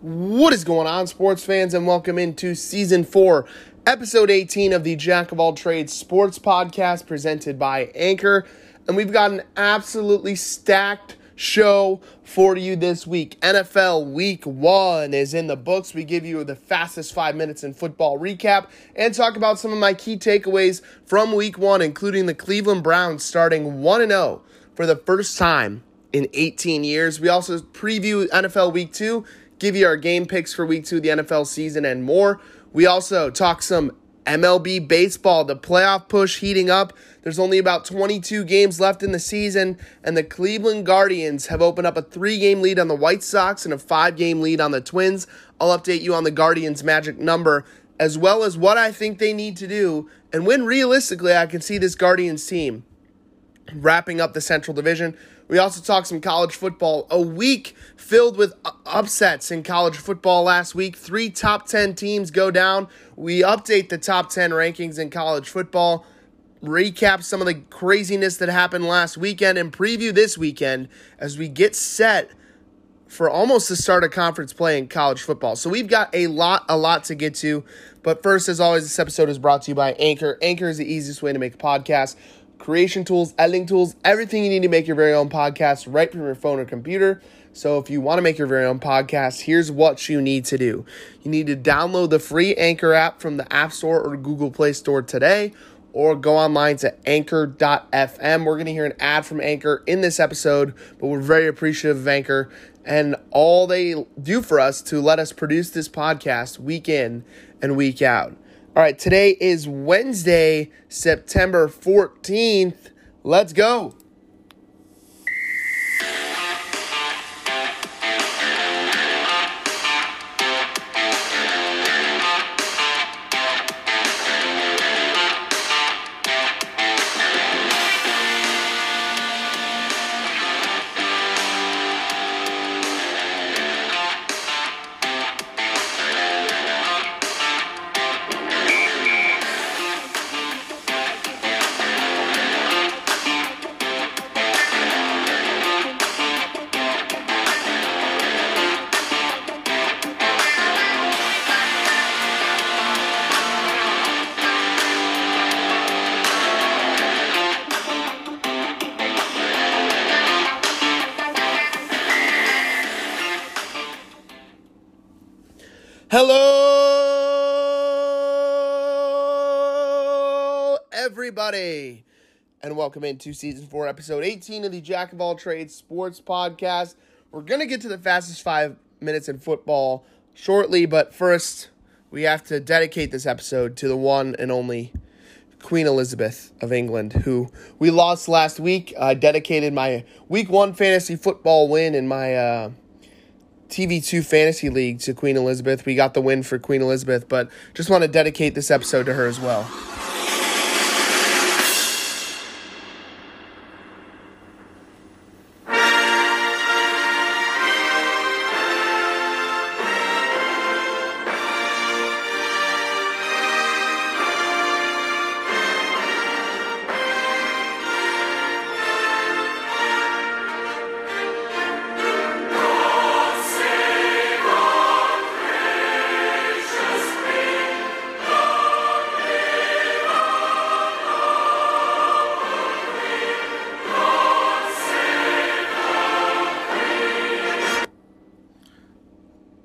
What is going on, sports fans, and welcome into Season 4, Episode 18 of the Jack of All Trades Sports Podcast presented by Anchor. And we've got an absolutely stacked show for you this week. NFL Week 1 is in the books. We give you the fastest 5 minutes in football recap and talk about some of my key takeaways from Week 1, including the Cleveland Browns starting 1-0 for the first time in 18 years. We also preview NFL Week 2. Give you our game picks for Week 2 of the NFL season and more. We also talk some MLB baseball, the playoff push heating up. There's only about 22 games left in the season, and the Cleveland Guardians have opened up a 3-game lead on the White Sox and a 5-game lead on the Twins. I'll update you on the Guardians' magic number, as well as what I think they need to do, and when realistically I can see this Guardians team wrapping up the Central Division. We also talked some college football, a week filled with upsets in college football last week. 3 top 10 teams go down. We update the top 10 rankings in college football, recap some of the craziness that happened last weekend, and preview this weekend as we get set for almost the start of conference play in college football. So we've got a lot to get to. But first, as always, this episode is brought to you by Anchor. Anchor is the easiest way to make a podcast. Creation tools, editing tools, everything you need to make your very own podcast right from your phone or computer. So if you want to make your very own podcast, here's what you need to do. You need to download the free Anchor app from the App Store or Google Play Store today, or go online to anchor.fm. We're going to hear an ad from Anchor in this episode, but we're very appreciative of Anchor and all they do for us to let us produce this podcast week in and week out. All right, today is Wednesday, September 14th. Let's go. Hello, everybody, and welcome into Season 4, Episode 18 of the Jack of All Trades Sports Podcast. We're going to get to the fastest 5 minutes in football shortly, but first, we have to dedicate this episode to the one and only Queen Elizabeth of England, who we lost last week. I dedicated my Week 1 fantasy football win in my TV2 Fantasy League to Queen Elizabeth. We got the win for Queen Elizabeth, but just want to dedicate this episode to her as well.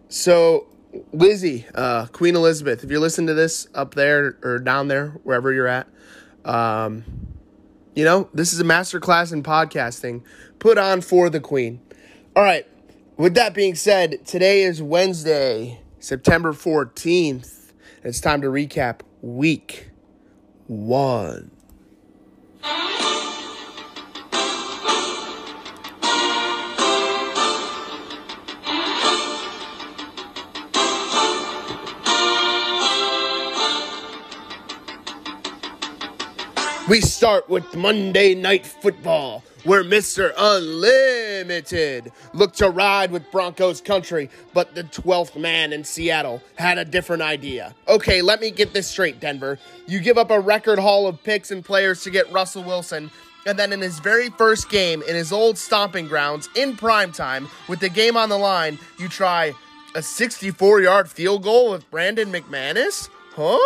So, Lizzie, Queen Elizabeth, if you're listening to this up there or down there, wherever you're at, you know, this is a masterclass in podcasting put on for the Queen. All right, with that being said, today is Wednesday, September 14th. And it's time to recap Week 1. We start with Monday Night Football, where Mr. Unlimited looked to ride with Broncos country, but the 12th man in Seattle had a different idea. Okay, let me get this straight, Denver. You give up a record haul of picks and players to get Russell Wilson, and then in his very first game in his old stomping grounds in primetime with the game on the line, you try a 64-yard field goal with Brandon McManus? Huh?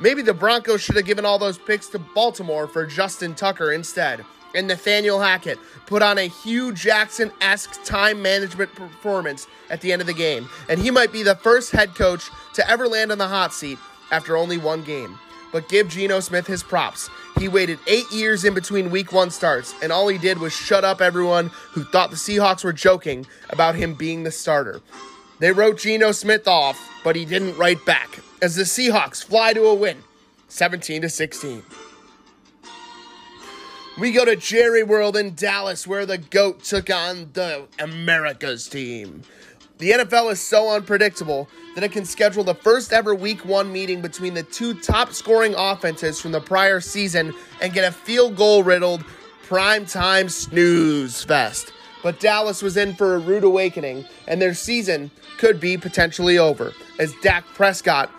Maybe the Broncos should have given all those picks to Baltimore for Justin Tucker instead. And Nathaniel Hackett put on a Hugh Jackson-esque time management performance at the end of the game. And he might be the first head coach to ever land on the hot seat after only one game. But give Geno Smith his props. He waited 8 years in between week one starts, and all he did was shut up everyone who thought the Seahawks were joking about him being the starter. They wrote Geno Smith off, but he didn't write back, as the Seahawks fly to a win, 17-16. We go to Jerry World in Dallas, where the GOAT took on the America's team. The NFL is so unpredictable that it can schedule the first ever Week 1 meeting between the two top-scoring offenses from the prior season and get a field goal-riddled primetime snooze fest. But Dallas was in for a rude awakening, and their season could be potentially over, as Dak Prescott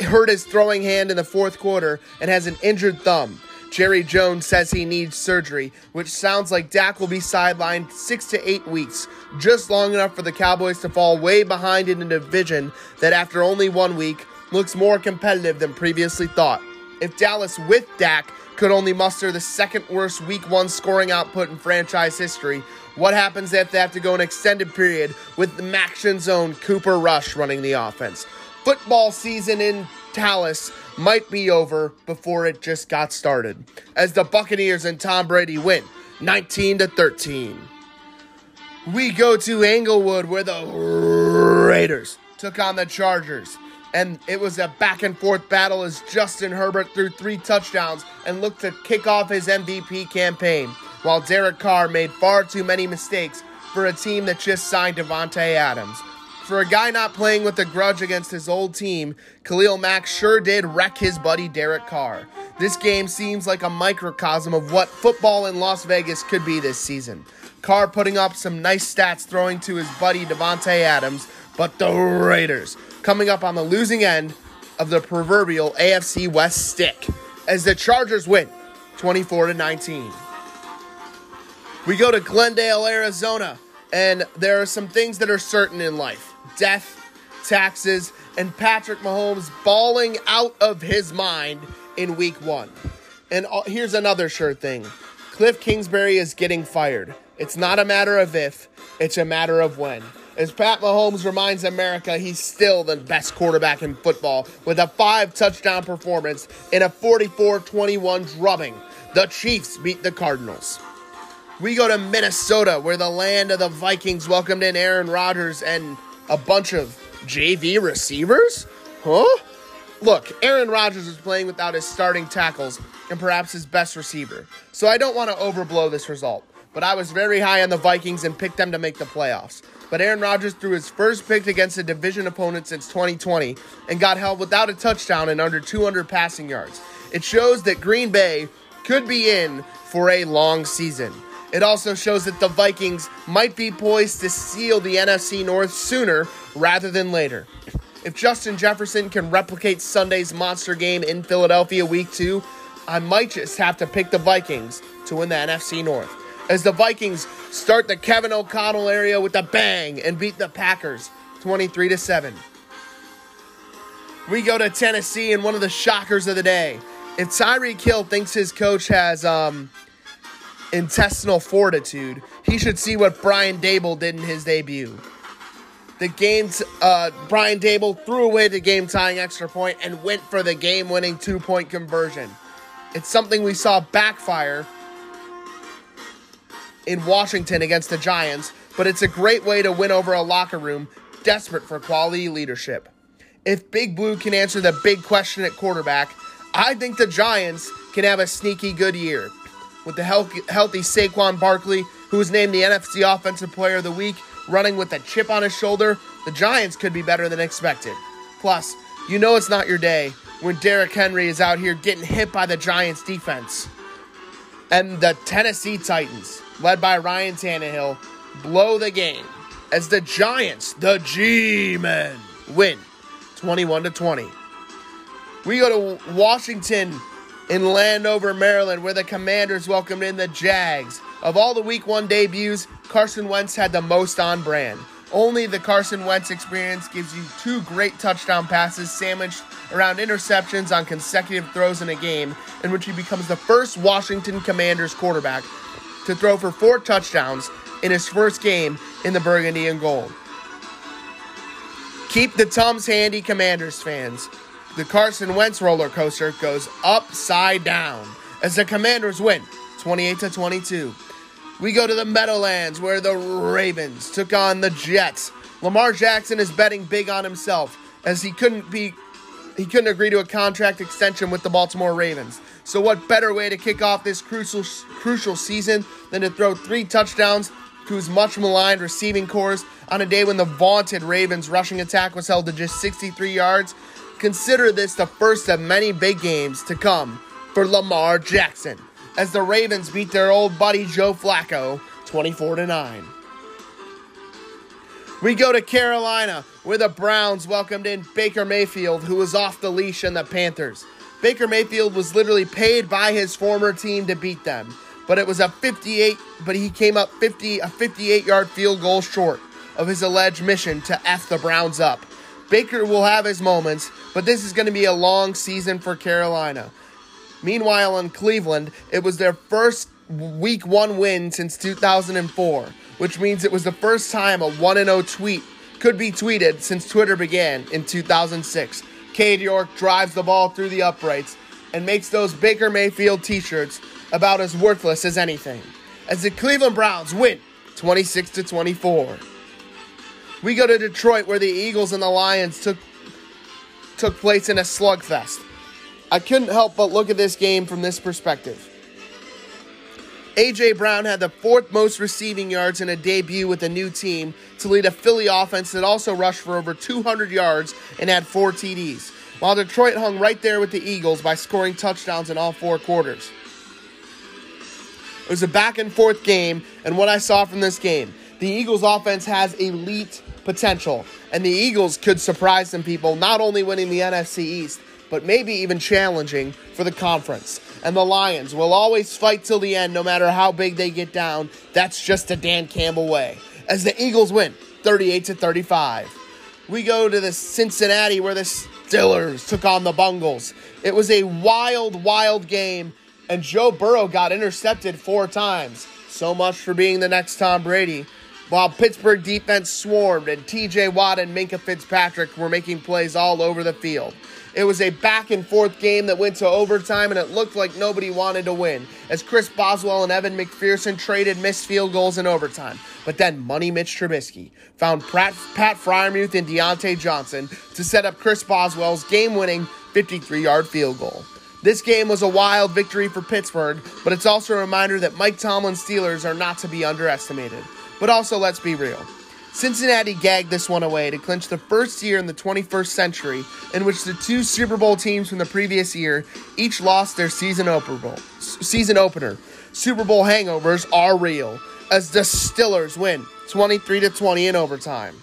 hurt his throwing hand in the fourth quarter and has an injured thumb. Jerry Jones says he needs surgery, which sounds like Dak will be sidelined 6 to 8 weeks, just long enough for the Cowboys to fall way behind in a division that after only 1 week looks more competitive than previously thought. If Dallas with Dak could only muster the second worst Week 1 scoring output in franchise history, what happens if they have to go an extended period with the Maxion's own Cooper Rush running the offense? Football season in Dallas might be over before it just got started, as the Buccaneers and Tom Brady win 19-13. We go to Englewood, where the Raiders took on the Chargers, and it was a back-and-forth battle as Justin Herbert threw 3 touchdowns and looked to kick off his MVP campaign, while Derek Carr made far too many mistakes for a team that just signed Devontae Adams. For a guy not playing with a grudge against his old team, Khalil Mack sure did wreck his buddy Derek Carr. This game seems like a microcosm of what football in Las Vegas could be this season. Carr putting up some nice stats throwing to his buddy Devontae Adams, but the Raiders coming up on the losing end of the proverbial AFC West stick, as the Chargers win 24-19. We go to Glendale, Arizona, and there are some things that are certain in life: death, taxes, and Patrick Mahomes balling out of his mind in week one. And here's another sure thing. Cliff Kingsbury is getting fired. It's not a matter of if, it's a matter of when. As Pat Mahomes reminds America he's still the best quarterback in football with a 5-touchdown performance in a 44-21 drubbing. The Chiefs beat the Cardinals. We go to Minnesota, where the land of the Vikings welcomed in Aaron Rodgers and a bunch of JV receivers? Huh? Look, Aaron Rodgers was playing without his starting tackles and perhaps his best receiver, so I don't want to overblow this result, but I was very high on the Vikings and picked them to make the playoffs. But Aaron Rodgers threw his first pick against a division opponent since 2020 and got held without a touchdown and under 200 passing yards. It shows that Green Bay could be in for a long season. It also shows that the Vikings might be poised to seal the NFC North sooner rather than later. If Justin Jefferson can replicate Sunday's monster game in Philadelphia Week 2, I might just have to pick the Vikings to win the NFC North, as the Vikings start the Kevin O'Connell area with a bang and beat the Packers 23-7. We go to Tennessee in one of the shockers of the day. If Tyreek Hill thinks his coach has intestinal fortitude, he should see what Brian Dable did in his debut. Brian Dable threw away the game-tying extra point and went for the game-winning 2-point conversion. It's something we saw backfire in Washington against the Giants, but it's a great way to win over a locker room desperate for quality leadership. If Big Blue can answer the big question at quarterback, I think the Giants can have a sneaky good year. With the healthy Saquon Barkley, who was named the NFC Offensive Player of the Week, running with a chip on his shoulder, the Giants could be better than expected. Plus, you know it's not your day when Derrick Henry is out here getting hit by the Giants' defense. And the Tennessee Titans, led by Ryan Tannehill, blow the game as the Giants, the G-Men, win 21-20. We go to Washington in Landover, Maryland, where the Commanders welcomed in the Jags. Of all the Week 1 debuts, Carson Wentz had the most on brand. Only the Carson Wentz experience gives you two great touchdown passes sandwiched around interceptions on consecutive throws in a game, in which he becomes the first Washington Commanders quarterback to throw for 4 touchdowns in his first game in the Burgundy and Gold. Keep the Tums handy, Commanders fans. The Carson Wentz roller coaster goes upside down as the Commanders win 28-22. We go to the Meadowlands, where the Ravens took on the Jets. Lamar Jackson is betting big on himself, as he couldn't agree to a contract extension with the Baltimore Ravens. So what better way to kick off this crucial season than to throw 3 touchdowns to his much-maligned receiving corps on a day when the vaunted Ravens' rushing attack was held to just 63 yards? Consider this the first of many big games to come for Lamar Jackson, as the Ravens beat their old buddy Joe Flacco 24-9. We go to Carolina, where the Browns welcomed in Baker Mayfield, who was off the leash in the Panthers. Baker Mayfield was literally paid by his former team to beat them, but it was a 58-yard field goal short of his alleged mission to F the Browns up. Baker will have his moments, but this is going to be a long season for Carolina. Meanwhile, in Cleveland, it was their first Week 1 win since 2004, which means it was the first time a 1-0 tweet could be tweeted since Twitter began in 2006. Cade York drives the ball through the uprights and makes those Baker Mayfield t-shirts about as worthless as anything, as the Cleveland Browns win 26-24. We go to Detroit, where the Eagles and the Lions took place in a slugfest. I couldn't help but look at this game from this perspective. A.J. Brown had the 4th most receiving yards in a debut with a new team to lead a Philly offense that also rushed for over 200 yards and had 4 TDs, while Detroit hung right there with the Eagles by scoring touchdowns in all 4 quarters. It was a back-and-forth game, and what I saw from this game, the Eagles offense has elite potential, and the Eagles could surprise some people, not only winning the NFC East, but maybe even challenging for the conference. And the Lions will always fight till the end, no matter how big they get down. That's just the Dan Campbell way, as the Eagles win 38-35. We go to the Cincinnati, where the Steelers took on the Bengals. It was a wild, wild game, and Joe Burrow got intercepted 4 times. So much for being the next Tom Brady. While Pittsburgh defense swarmed, and T.J. Watt and Minkah Fitzpatrick were making plays all over the field. It was a back-and-forth game that went to overtime, and it looked like nobody wanted to win, as Chris Boswell and Evan McPherson traded missed field goals in overtime. But then Money Mitch Trubisky found Pat Fryermuth and Deontay Johnson to set up Chris Boswell's game-winning 53-yard field goal. This game was a wild victory for Pittsburgh, but it's also a reminder that Mike Tomlin's Steelers are not to be underestimated. But also, let's be real. Cincinnati gagged this one away to clinch the first year in the 21st century in which the 2 Super Bowl teams from the previous year each lost their season opener. Super Bowl hangovers are real, as the Steelers win 23-20 in overtime.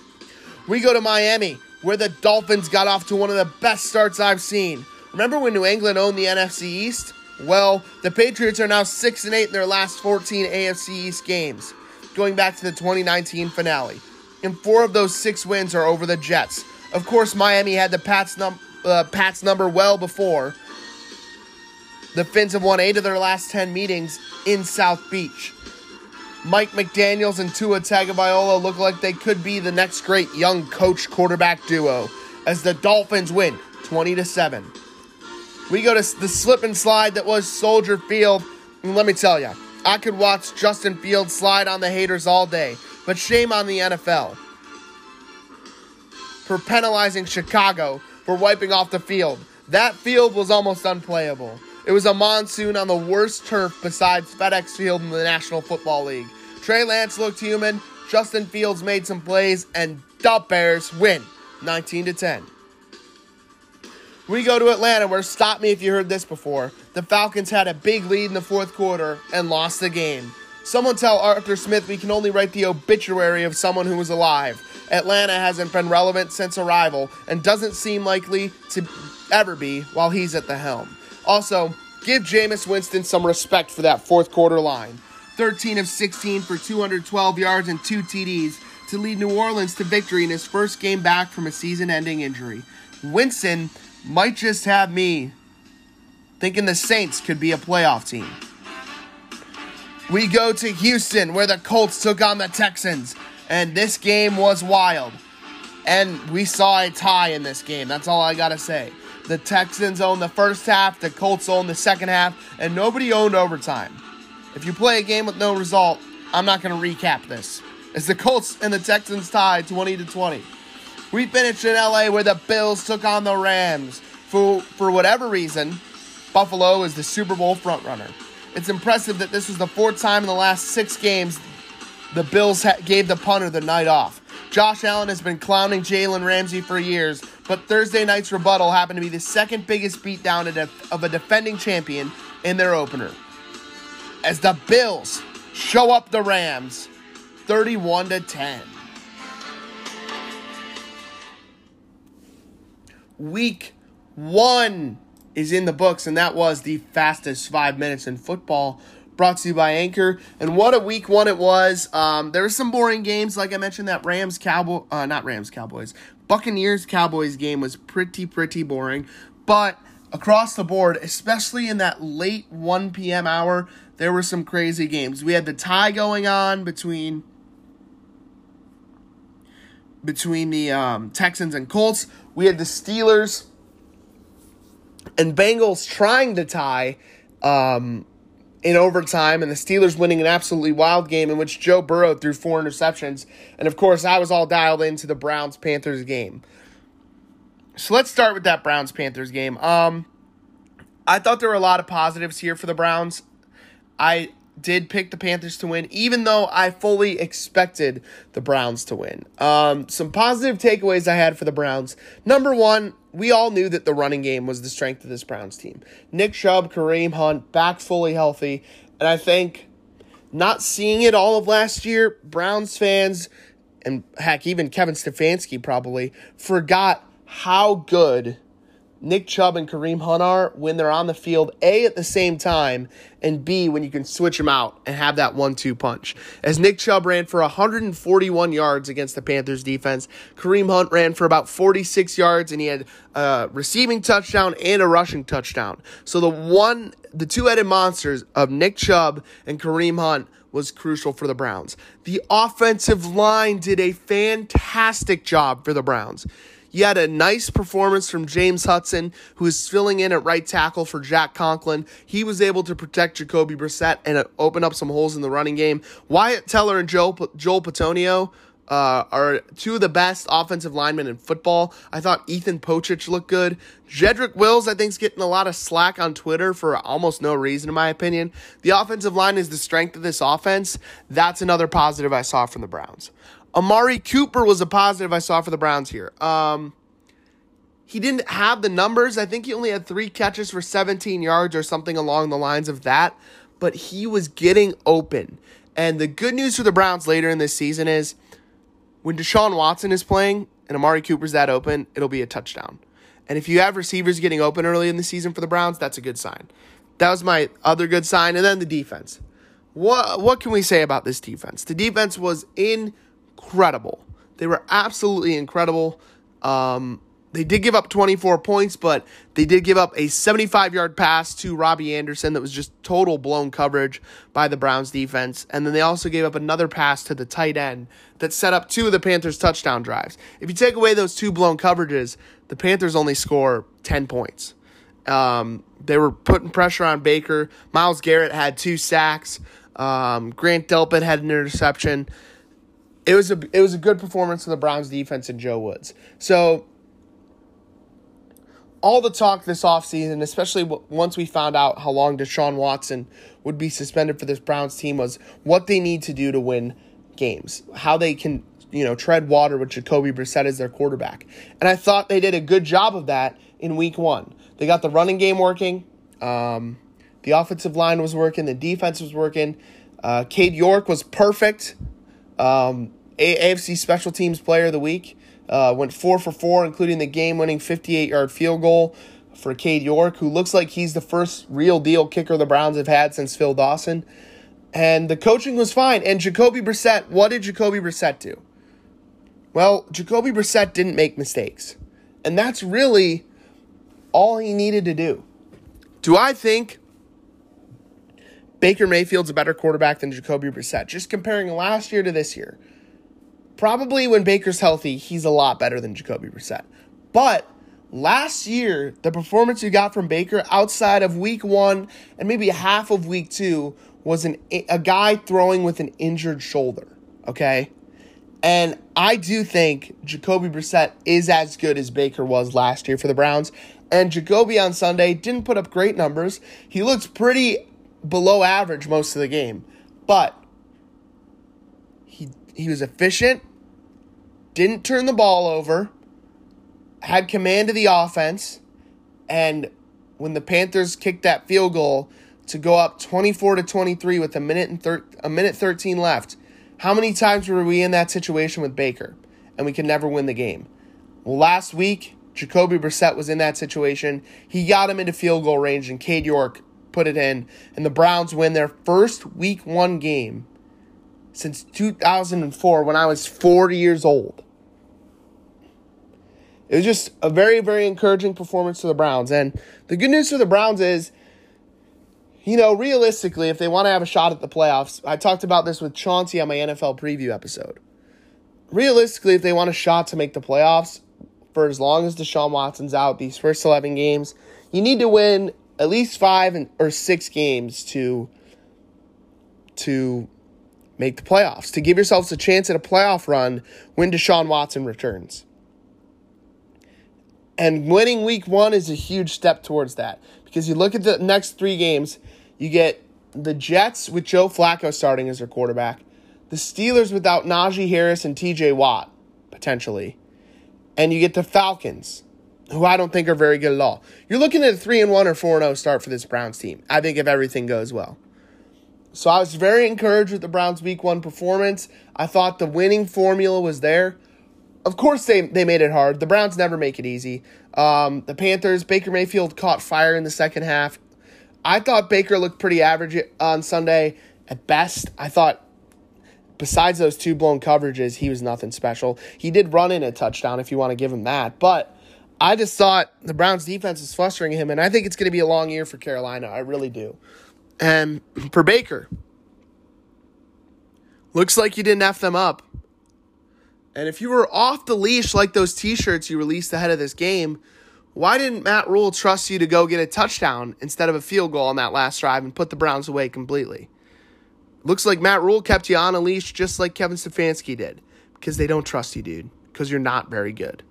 We go to Miami, where the Dolphins got off to one of the best starts I've seen. Remember when New England owned the NFC East? Well, the Patriots are now 6-8 in their last 14 AFC East games, going back to the 2019 finale. And 4 of those 6 wins are over the Jets. Of course, Miami had the Pats number well before. The Finns have won 8 of their last 10 meetings in South Beach. Mike McDaniels and Tua Tagovailoa look like they could be the next great young coach-quarterback duo, as the Dolphins win 20-7. We go to the slip and slide that was Soldier Field, and let me tell you, I could watch Justin Fields slide on the haters all day, but shame on the NFL for penalizing Chicago for wiping off the field. That field was almost unplayable. It was a monsoon on the worst turf besides FedEx Field in the National Football League. Trey Lance looked human, Justin Fields made some plays, and the Bears win 19-10. We go to Atlanta, where, stop me if you heard this before, the Falcons had a big lead in the 4th quarter and lost the game. Someone tell Arthur Smith we can only write the obituary of someone who was alive. Atlanta hasn't been relevant since arrival and doesn't seem likely to ever be while he's at the helm. Also, give Jameis Winston some respect for that 4th quarter line. 13 of 16 for 212 yards and 2 TDs to lead New Orleans to victory in his first game back from a season-ending injury. Winston might just have me thinking the Saints could be a playoff team. We go to Houston, where the Colts took on the Texans, and this game was wild. And we saw a tie in this game. That's all I got to say. The Texans owned the first half, the Colts owned the second half, and nobody owned overtime. If you play a game with no result, I'm not going to recap this. It's the Colts and the Texans tied 20-20. We finished in LA, where the Bills took on the Rams. For whatever reason, Buffalo is the Super Bowl frontrunner. It's impressive that this was the fourth time in the last six games the Bills gave the punter the night off. Josh Allen has been clowning Jalen Ramsey for years, but Thursday night's rebuttal happened to be the second biggest beatdown of a defending champion in their opener, as the Bills show up the Rams 31-10. Week 1 is in the books, and that was the fastest 5 minutes in football, brought to you by Anchor. And what a week 1 it was. There were some boring games. Like I mentioned, that Buccaneers-Cowboys game was pretty boring. But across the board, especially in that late 1 p.m. hour, there were some crazy games. We had the tie going on between the Texans and Colts. We had the Steelers and Bengals trying to tie in overtime, and the Steelers winning an absolutely wild game in which Joe Burrow threw 4 interceptions. And, of course, I was all dialed into the Browns-Panthers game. So let's start with that Browns-Panthers game. I thought there were a lot of positives here for the Browns. I did pick the Panthers to win, even though I fully expected the Browns to win. Some positive takeaways I had for the Browns. Number one, we all knew that the running game was the strength of this Browns team. Nick Chubb, Kareem Hunt, back fully healthy. And I think not seeing it all of last year, Browns fans, and heck, even Kevin Stefanski probably, forgot how good Nick Chubb and Kareem Hunt are when they're on the field, A, at the same time, and B, when you can switch them out and have that 1-2 punch. As Nick Chubb ran for 141 yards against the Panthers defense, Kareem Hunt ran for about 46 yards, and he had a receiving touchdown and a rushing touchdown. So the two-headed monsters of Nick Chubb and Kareem Hunt was crucial for the Browns. The offensive line did a fantastic job for the Browns. You had a nice performance from James Hudson, who is filling in at right tackle for Jack Conklin. He was able to protect Jacoby Brissett and open up some holes in the running game. Wyatt Teller and Joel Patonio are two of the best offensive linemen in football. I thought Ethan Pochich looked good. Jedrick Wills, I think, is getting a lot of slack on Twitter for almost no reason, in my opinion. The offensive line is the strength of this offense. That's another positive I saw from the Browns. Amari Cooper was a positive I saw for the Browns here. He didn't have the numbers. I think he only had 3 catches for 17 yards or something along the lines of that. But he was getting open. And the good news for the Browns later in this season is when Deshaun Watson is playing and Amari Cooper's that open, it'll be a touchdown. And if you have receivers getting open early in the season for the Browns, that's a good sign. That was my other good sign. And then the defense. What can we say about this defense? The defense was incredible. They were absolutely incredible. They did give up 24 points, but they did give up a 75-yard pass to Robbie Anderson that was just total blown coverage by the Browns defense. And then they also gave up another pass to the tight end that set up 2 of the Panthers' touchdown drives. If you take away those 2 blown coverages, the Panthers only score 10 points. They were putting pressure on Baker. Myles Garrett had 2 sacks. Grant Delpit had an interception. It was a good performance for the Browns defense and Joe Woods. So all the talk this offseason, especially once we found out how long Deshaun Watson would be suspended for this Browns team, was what they need to do to win games, how they can tread water with Jacoby Brissett as their quarterback. And I thought they did a good job of that in week 1. They got the running game working. The offensive line was working. The defense was working. Cade York was perfect. AFC Special Teams Player of the Week, went 4 for 4, including the game-winning 58-yard field goal for Cade York, who looks like he's the first real-deal kicker the Browns have had since Phil Dawson. And the coaching was fine. And Jacoby Brissett, what did Jacoby Brissett do? Well, Jacoby Brissett didn't make mistakes. And that's really all he needed to do. Do I think Baker Mayfield's a better quarterback than Jacoby Brissett? Just comparing last year to this year. Probably when Baker's healthy, he's a lot better than Jacoby Brissett. But last year, the performance you got from Baker outside of week one and maybe half of week two was a guy throwing with an injured shoulder, okay? And I do think Jacoby Brissett is as good as Baker was last year for the Browns. And Jacoby on Sunday didn't put up great numbers. He looks pretty below average most of the game. But he was efficient, didn't turn the ball over, had command of the offense. And when the Panthers kicked that field goal to go up 24-23 with a minute 13 left, how many times were we in that situation with Baker and we could never win the game? Well, last week, Jacoby Brissett was in that situation. He got him into field goal range and Cade York put it in. And the Browns win their first week one game since 2004 when I was 40 years old. It was just a very, very encouraging performance for the Browns. And the good news for the Browns is, you know, realistically, if they want to have a shot at the playoffs, I talked about this with Chauncey on my NFL preview episode. Realistically, if they want a shot to make the playoffs, for as long as Deshaun Watson's out these first 11 games, you need to win at least 5 or 6 games to make the playoffs, to give yourselves a chance at a playoff run when Deshaun Watson returns. And winning week one is a huge step towards that. Because you look at the next 3 games, you get the Jets with Joe Flacco starting as their quarterback, the Steelers without Najee Harris and T.J. Watt, potentially, and you get the Falcons, who I don't think are very good at all. You're looking at a 3-1 or 4-0 start for this Browns team, I think, if everything goes well. So I was very encouraged with the Browns' week one performance. I thought the winning formula was there. Of course, they made it hard. The Browns never make it easy. The Panthers, Baker Mayfield caught fire in the second half. I thought Baker looked pretty average on Sunday at best. I thought, besides those 2 blown coverages, he was nothing special. He did run in a touchdown, if you want to give him that. But I just thought the Browns' defense was flustering him, and I think it's going to be a long year for Carolina. I really do. And for Baker, looks like you didn't F them up. And if you were off the leash like those T-shirts you released ahead of this game, why didn't Matt Rule trust you to go get a touchdown instead of a field goal on that last drive and put the Browns away completely? Looks like Matt Rule kept you on a leash just like Kevin Stefanski did, because they don't trust you, dude, because you're not very good.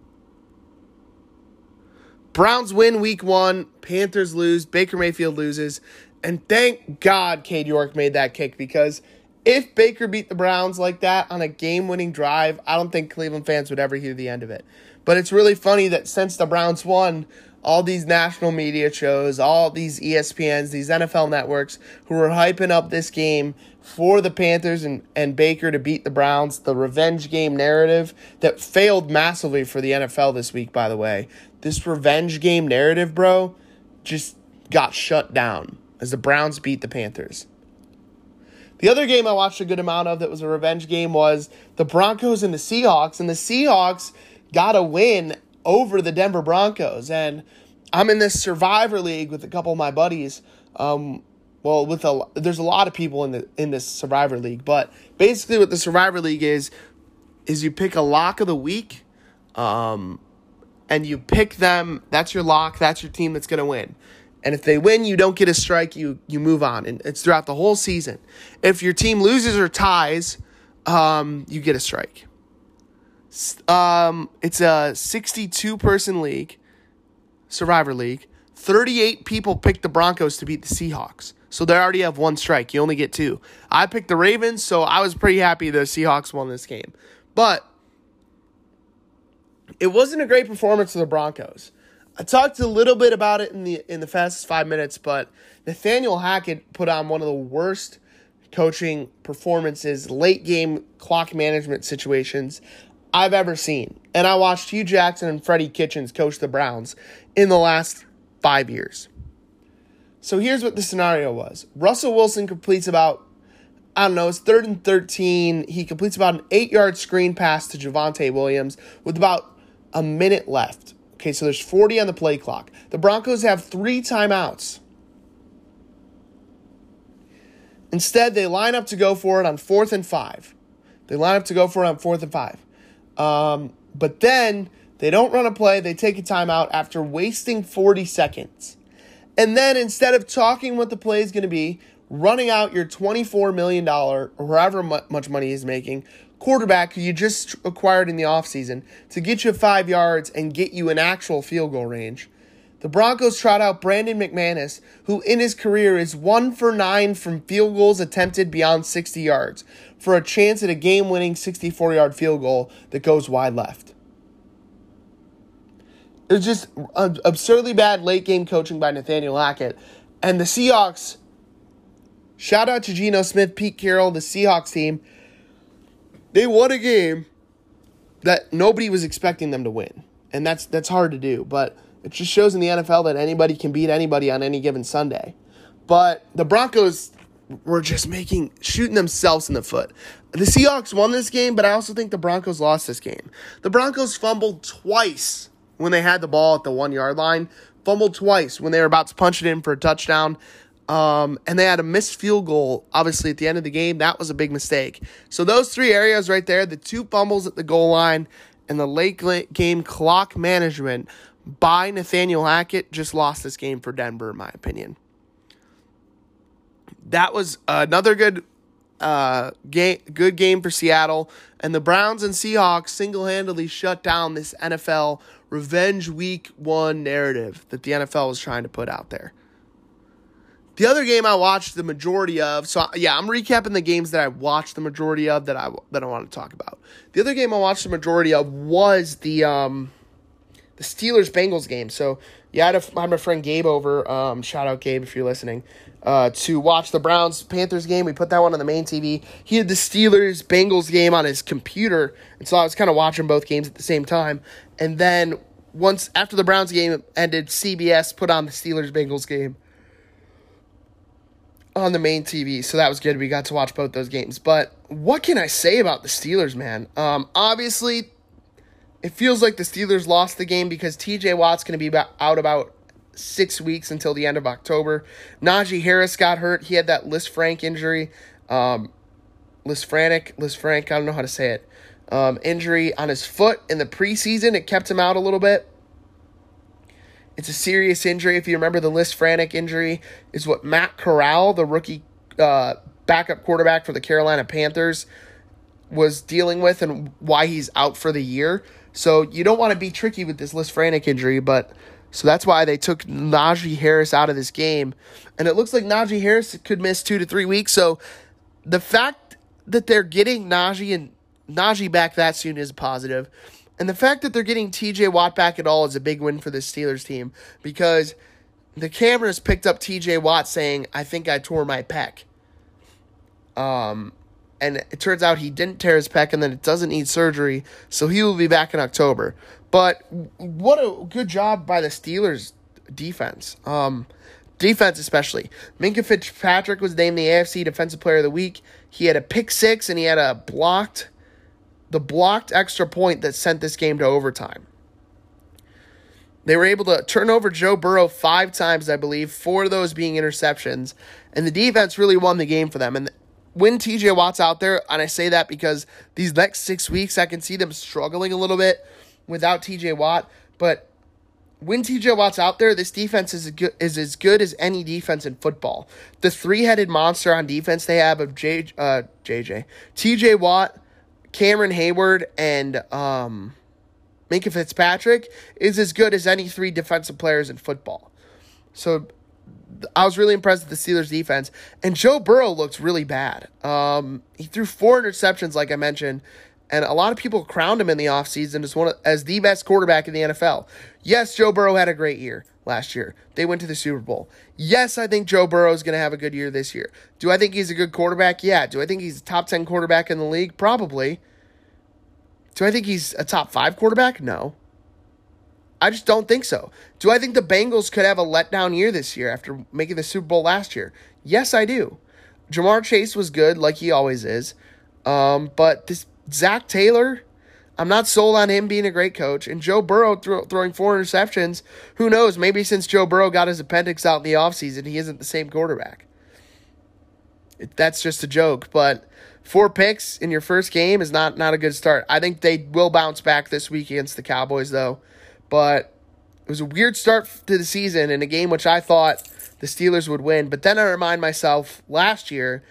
Browns win week one, Panthers lose, Baker Mayfield loses, and thank God Cade York made that kick, because if Baker beat the Browns like that on a game-winning drive, I don't think Cleveland fans would ever hear the end of it. But it's really funny that since the Browns won, all these national media shows, all these ESPNs, these NFL networks who were hyping up this game for the Panthers and Baker to beat the Browns, the revenge game narrative that failed massively for the NFL this week, by the way. This revenge game narrative, bro, just got shut down as the Browns beat the Panthers. The other game I watched a good amount of that was a revenge game was the Broncos and the Seahawks got a win over the Denver Broncos. And I'm in this Survivor League with a couple of my buddies. There's a lot of people in this Survivor League, but basically what the Survivor League is you pick a lock of the week, and you pick them. That's your lock. That's your team that's going to win. And if they win, you don't get a strike, you move on. And it's throughout the whole season. If your team loses or ties, you get a strike. It's a 62-person league, Survivor League. 38 people picked the Broncos to beat the Seahawks. So they already have 1 strike. You only get 2. I picked the Ravens, so I was pretty happy the Seahawks won this game. But it wasn't a great performance for the Broncos. I talked a little bit about it in the fastest 5 minutes, but Nathaniel Hackett put on one of the worst coaching performances, late game clock management situations I've ever seen. And I watched Hugh Jackson and Freddie Kitchens coach the Browns in the last 5 years. So here's what the scenario was. Russell Wilson completes about I don't know, it's 3rd and 13. He completes about an 8-yard screen pass to Javonte Williams with about a minute left. Okay, so there's 40 on the play clock. The Broncos have 3 timeouts. Instead, they line up to go for it on 4th and 5. But then they don't run a play. They take a timeout after wasting 40 seconds. And then instead of talking what the play is going to be, running out your $24 million or however much money he's making quarterback who you just acquired in the offseason to get you 5 yards and get you an actual field goal range, the Broncos trot out Brandon McManus, who in his career is 1 for 9 from field goals attempted beyond 60 yards for a chance at a game-winning 64-yard field goal that goes wide left. It's just absurdly bad late-game coaching by Nathaniel Hackett. And the Seahawks, shout out to Geno Smith, Pete Carroll, the Seahawks team, they won a game that nobody was expecting them to win. And that's hard to do, but it just shows in the NFL that anybody can beat anybody on any given Sunday. But the Broncos were just shooting themselves in the foot. The Seahawks won this game, but I also think the Broncos lost this game. The Broncos fumbled twice when they had the ball at the 1-yard line, fumbled twice when they were about to punch it in for a touchdown, and they had a missed field goal, obviously, at the end of the game. That was a big mistake. So those 3 areas right there, the 2 fumbles at the goal line and the late game clock management by Nathaniel Hackett just lost this game for Denver, in my opinion. That was another good game for Seattle, and the Browns and Seahawks single-handedly shut down this NFL revenge week 1 narrative that the NFL was trying to put out there. The other game I watched the majority of, so yeah, I'm recapping the games that I watched the majority of that I want to talk about. The other game I watched the majority of was the Steelers-Bengals game. So, yeah, I had my friend Gabe over. Shout out, Gabe, if you're listening, to watch the Browns-Panthers game. We put that one on the main TV. He had the Steelers-Bengals game on his computer, and so I was kind of watching both games at the same time. And then once after the Browns game ended, CBS put on the Steelers-Bengals game on the main TV, so that was good. We got to watch both those games. But what can I say about the Steelers, man? Obviously, it feels like the Steelers lost the game because T.J. Watt's going to be out about 6 weeks until the end of October. Najee Harris got hurt. He had that Lisfranc injury. Lisfranc, I don't know how to say it. Injury on his foot in the preseason. It kept him out a little bit. It's a serious injury. If you remember, the Lisfranc injury is what Matt Corral, the rookie backup quarterback for the Carolina Panthers, was dealing with and why he's out for the year. So you don't want to be tricky with this Lisfranc injury, but so that's why they took Najee Harris out of this game. And it looks like Najee Harris could miss 2 to 3 weeks. So the fact that they're getting Najee back that soon is positive. And the fact that they're getting T.J. Watt back at all is a big win for the Steelers team because the cameras picked up T.J. Watt saying, "I think I tore my pec." And it turns out he didn't tear his pec and then it doesn't need surgery, so he will be back in October. But what a good job by the Steelers defense. Defense especially. Minkah Fitzpatrick was named the AFC Defensive Player of the Week. He had a pick six and he had the blocked extra point that sent this game to overtime. They were able to turn over Joe Burrow 5 times, I believe, 4 of those being interceptions. And the defense really won the game for them. And when T.J. Watt's out there, and I say that because these next 6 weeks, I can see them struggling a little bit without T.J. Watt. But when T.J. Watt's out there, this defense is as good as any defense in football. The 3-headed monster on defense they have of T.J. Watt, Cameron Hayward, and Minkah Fitzpatrick is as good as any 3 defensive players in football. So I was really impressed with the Steelers defense. And Joe Burrow looked really bad. He threw 4 interceptions, like I mentioned, and a lot of people crowned him in the offseason as the best quarterback in the NFL. Yes, Joe Burrow had a great year last year. They went to the Super Bowl. Yes, I think Joe Burrow is going to have a good year this year. Do I think he's a good quarterback? Yeah. Do I think he's a top 10 quarterback in the league? Probably. Do I think he's a top 5 quarterback? No. I just don't think so. Do I think the Bengals could have a letdown year this year after making the Super Bowl last year? Yes, I do. Jamar Chase was good, like he always is. But this Zach Taylor, I'm not sold on him being a great coach. And Joe Burrow throwing four interceptions, who knows? Maybe since Joe Burrow got his appendix out in the offseason, he isn't the same quarterback. That's just a joke. But 4 picks in your first game is not a good start. I think they will bounce back this week against the Cowboys, though. But it was a weird start to the season in a game which I thought the Steelers would win. But then I remind myself last year,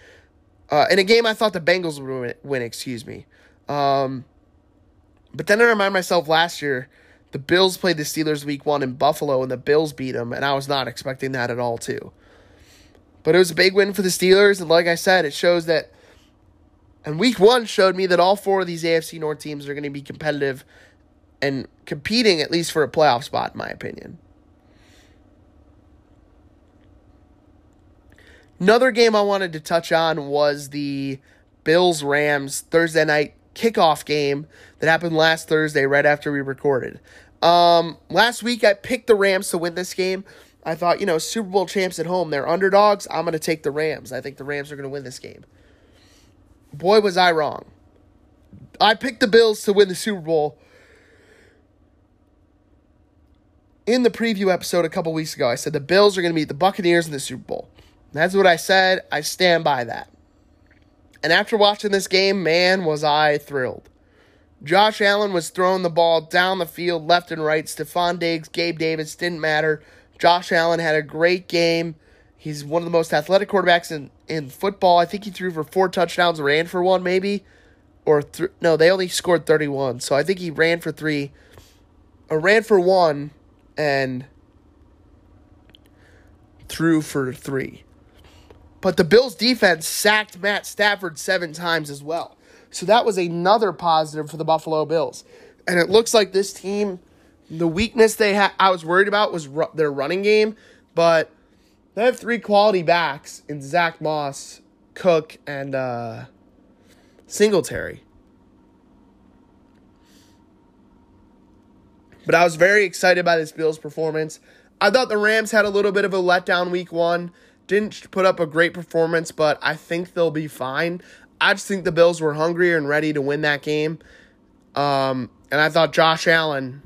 in a game I thought the Bengals would win, excuse me. But then I remind myself last year, the Bills played the Steelers week one in Buffalo, and the Bills beat them, and I was not expecting that at all, too. But it was a big win for the Steelers, and like I said, it shows that, and week one showed me that all 4 of these AFC North teams are going to be competitive and competing at least for a playoff spot, in my opinion. Another game I wanted to touch on was the Bills-Rams Thursday night kickoff game that happened last Thursday right after we recorded. Last week, I picked the Rams to win this game. I thought, you know, Super Bowl champs at home, they're underdogs. I'm going to take the Rams. I think the Rams are going to win this game. Boy, was I wrong. I picked the Bills to win the Super Bowl. In the preview episode a couple weeks ago, I said the Bills are going to beat the Buccaneers in the Super Bowl. That's what I said. I stand by that. And after watching this game, man, was I thrilled. Josh Allen was throwing the ball down the field, left and right. Stephon Diggs, Gabe Davis, didn't matter. Josh Allen had a great game. He's one of the most athletic quarterbacks in football. I think he threw for 4 touchdowns, ran for 1 maybe. No, they only scored 31. So I think he ran for 3. Or ran for 1 and threw for 3. But the Bills' defense sacked Matt Stafford 7 times as well. So that was another positive for the Buffalo Bills. And it looks like this team, the weakness they had, I was worried about was their running game. But they have 3 quality backs in Zach Moss, Cook, and Singletary. But I was very excited by this Bills performance. I thought the Rams had a little bit of a letdown week one. Didn't put up a great performance, but I think they'll be fine. I just think the Bills were hungrier and ready to win that game. And I thought Josh Allen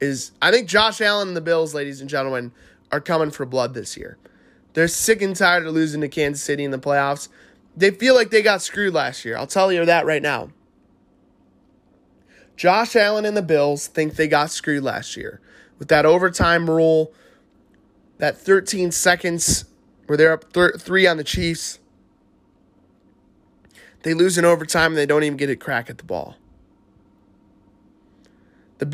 is... I think Josh Allen and the Bills, ladies and gentlemen, are coming for blood this year. They're sick and tired of losing to Kansas City in the playoffs. They feel like they got screwed last year. I'll tell you that right now. Josh Allen and the Bills think they got screwed last year. With that overtime rule, that 13 seconds... where they're up 3 on the Chiefs. They lose in overtime and they don't even get a crack at the ball. This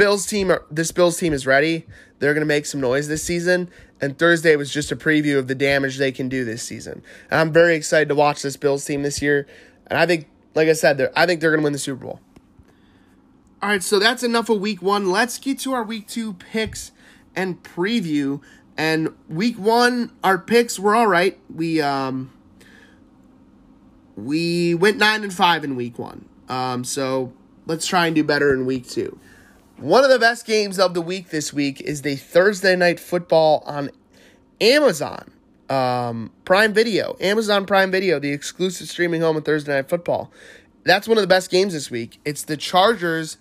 Bills team is ready. They're going to make some noise this season. And Thursday was just a preview of the damage they can do this season. And I'm very excited to watch this Bills team this year. And I think, like I said, I think they're going to win the Super Bowl. All right, so that's enough of week one. Let's get to our week 2 picks and preview. And week one, our picks were all right. We went 9-5 in week one. So let's try and do better in week 2. One of the best games of the week this week is the Thursday night football on Amazon Prime Video. Amazon Prime Video, the exclusive streaming home of Thursday night football. That's one of the best games this week. It's the Chargers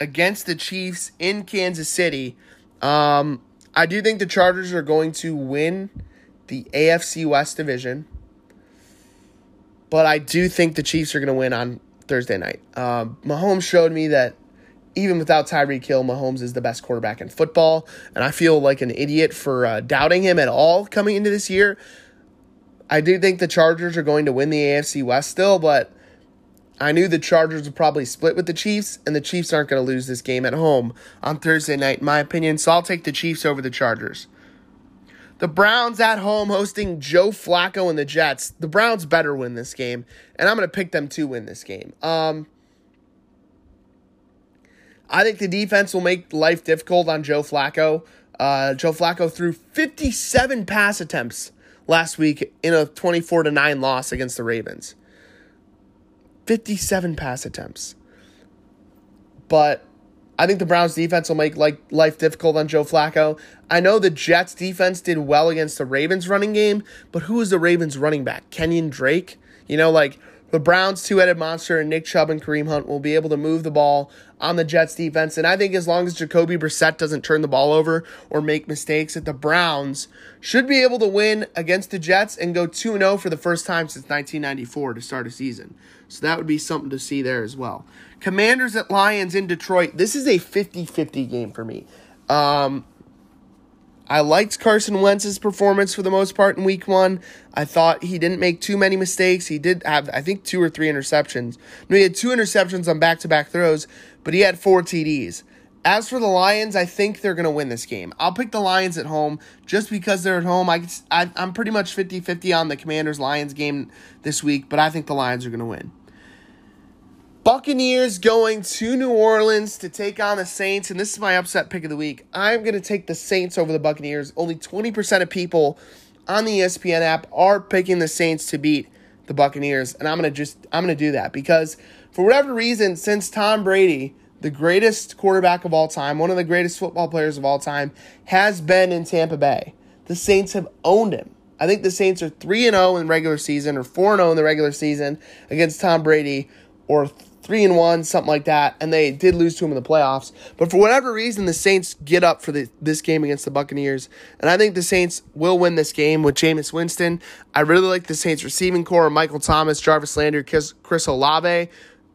against the Chiefs in Kansas City. I do think the Chargers are going to win the AFC West division, but I do think the Chiefs are going to win on Thursday night. Mahomes showed me that even without Tyreek Hill, Mahomes is the best quarterback in football, and I feel like an idiot for doubting him at all coming into this year. I do think the Chargers are going to win the AFC West still, but I knew the Chargers would probably split with the Chiefs, and the Chiefs aren't going to lose this game at home on Thursday night, in my opinion, so I'll take the Chiefs over the Chargers. The Browns at home hosting Joe Flacco and the Jets. The Browns better win this game, and I'm going to pick them to win this game. I think the defense will make life difficult on Joe Flacco. Joe Flacco threw 57 pass attempts last week in a 24-9 loss against the Ravens. 57 pass attempts. But I think the Browns defense will make life difficult on Joe Flacco. I know the Jets defense did well against the Ravens running game, but who is the Ravens running back? Kenyon Drake? You know, like, the Browns two-headed monster and Nick Chubb and Kareem Hunt will be able to move the ball on the Jets defense. And I think as long as Jacoby Brissett doesn't turn the ball over or make mistakes, that the Browns should be able to win against the Jets and go 2-0 for the first time since 1994 to start a season. So that would be something to see there as well. Commanders at Lions in Detroit. This is a 50-50 game for me. I liked Carson Wentz's performance for the most part in Week 1. I thought he didn't make too many mistakes. He did have, I think, 2 or 3 interceptions. No, he had 2 interceptions on back-to-back throws, but he had 4 TDs. As for the Lions, I think they're going to win this game. I'll pick the Lions at home just because they're at home. I'm pretty much 50-50 on the Commanders-Lions game this week, but I think the Lions are going to win. Buccaneers going to New Orleans to take on the Saints, and this is my upset pick of the week. I'm going to take the Saints over the Buccaneers. Only 20% of people on the ESPN app are picking the Saints to beat the Buccaneers, and I'm going to do that because for whatever reason, since Tom Brady, the greatest quarterback of all time, one of the greatest football players of all time, has been in Tampa Bay, the Saints have owned him. I think the Saints are 3-0 in regular season or 4-0 in the regular season against Tom Brady, or 3-1, something like that, and they did lose to him in the playoffs. But for whatever reason, the Saints get up for this game against the Buccaneers, and I think the Saints will win this game with Jameis Winston. I really like the Saints receiving core, Michael Thomas, Jarvis Landry, Chris Olave,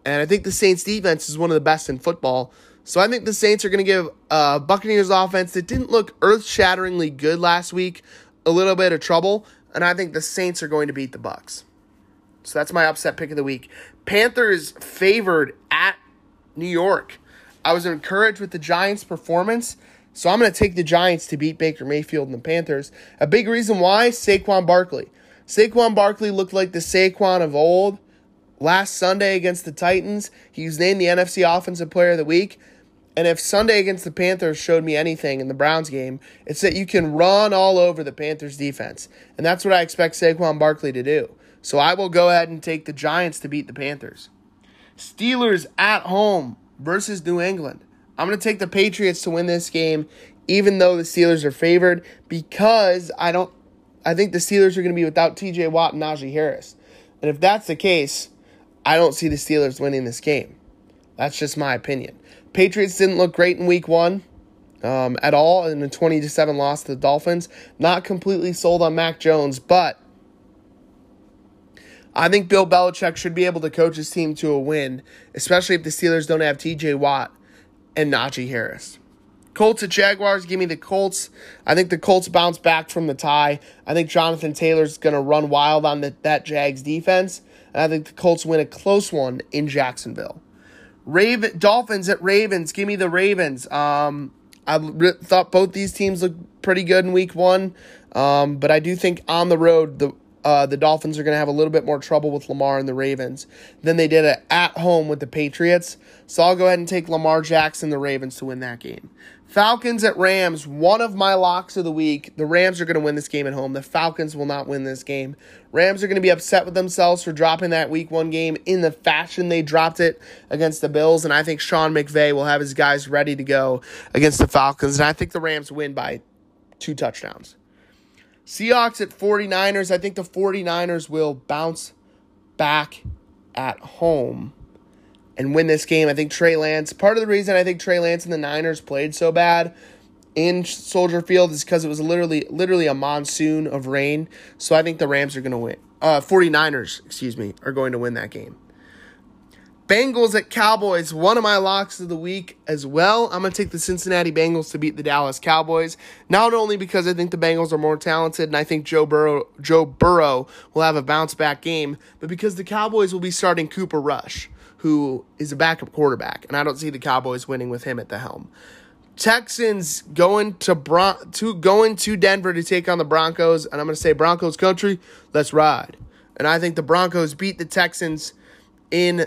and I think the Saints defense is one of the best in football. So I think the Saints are going to give Buccaneers offense that didn't look earth-shatteringly good last week a little bit of trouble, and I think the Saints are going to beat the Bucs. So that's my upset pick of the week. Panthers favored at New York. I was encouraged with the Giants' performance, so I'm going to take the Giants to beat Baker Mayfield and the Panthers. A big reason why, Saquon Barkley. Saquon Barkley looked like the Saquon of old last Sunday against the Titans. He was named the NFC Offensive Player of the Week. And if Sunday against the Panthers showed me anything in the Browns game, it's that you can run all over the Panthers' defense. And that's what I expect Saquon Barkley to do. So I will go ahead and take the Giants to beat the Panthers. Steelers at home versus New England. I'm going to take the Patriots to win this game, even though the Steelers are favored, because I think the Steelers are going to be without T.J. Watt and Najee Harris. And if that's the case, I don't see the Steelers winning this game. That's just my opinion. Patriots didn't look great in Week 1 at all in a 20-7 loss to the Dolphins. Not completely sold on Mac Jones, but I think Bill Belichick should be able to coach his team to a win, especially if the Steelers don't have T.J. Watt and Najee Harris. Colts at Jaguars, give me the Colts. I think the Colts bounce back from the tie. I think Jonathan Taylor's going to run wild on that Jags defense, and I think the Colts win a close one in Jacksonville. Dolphins at Ravens, give me the Ravens. I thought both these teams looked pretty good in Week 1, but I do think on the road the Dolphins are going to have a little bit more trouble with Lamar and the Ravens than they did at home with the Patriots. So I'll go ahead and take Lamar Jackson, the Ravens, to win that game. Falcons at Rams, one of my locks of the week. The Rams are going to win this game at home. The Falcons will not win this game. Rams are going to be upset with themselves for dropping that Week 1 game in the fashion they dropped it against the Bills, and I think Sean McVay will have his guys ready to go against the Falcons, and I think the Rams win by 2 touchdowns. Seahawks at 49ers. I think the 49ers will bounce back at home and win this game. I think Trey Lance, part of the reason I think Trey Lance and the Niners played so bad in Soldier Field is because it was literally a monsoon of rain. So I think the 49ers are going to win that game. Bengals at Cowboys, one of my locks of the week as well. I'm going to take the Cincinnati Bengals to beat the Dallas Cowboys, not only because I think the Bengals are more talented and I think Joe Burrow will have a bounce-back game, but because the Cowboys will be starting Cooper Rush, who is a backup quarterback, and I don't see the Cowboys winning with him at the helm. Texans going to Denver to take on the Broncos, and I'm going to say Broncos country, let's ride. And I think the Broncos beat the Texans in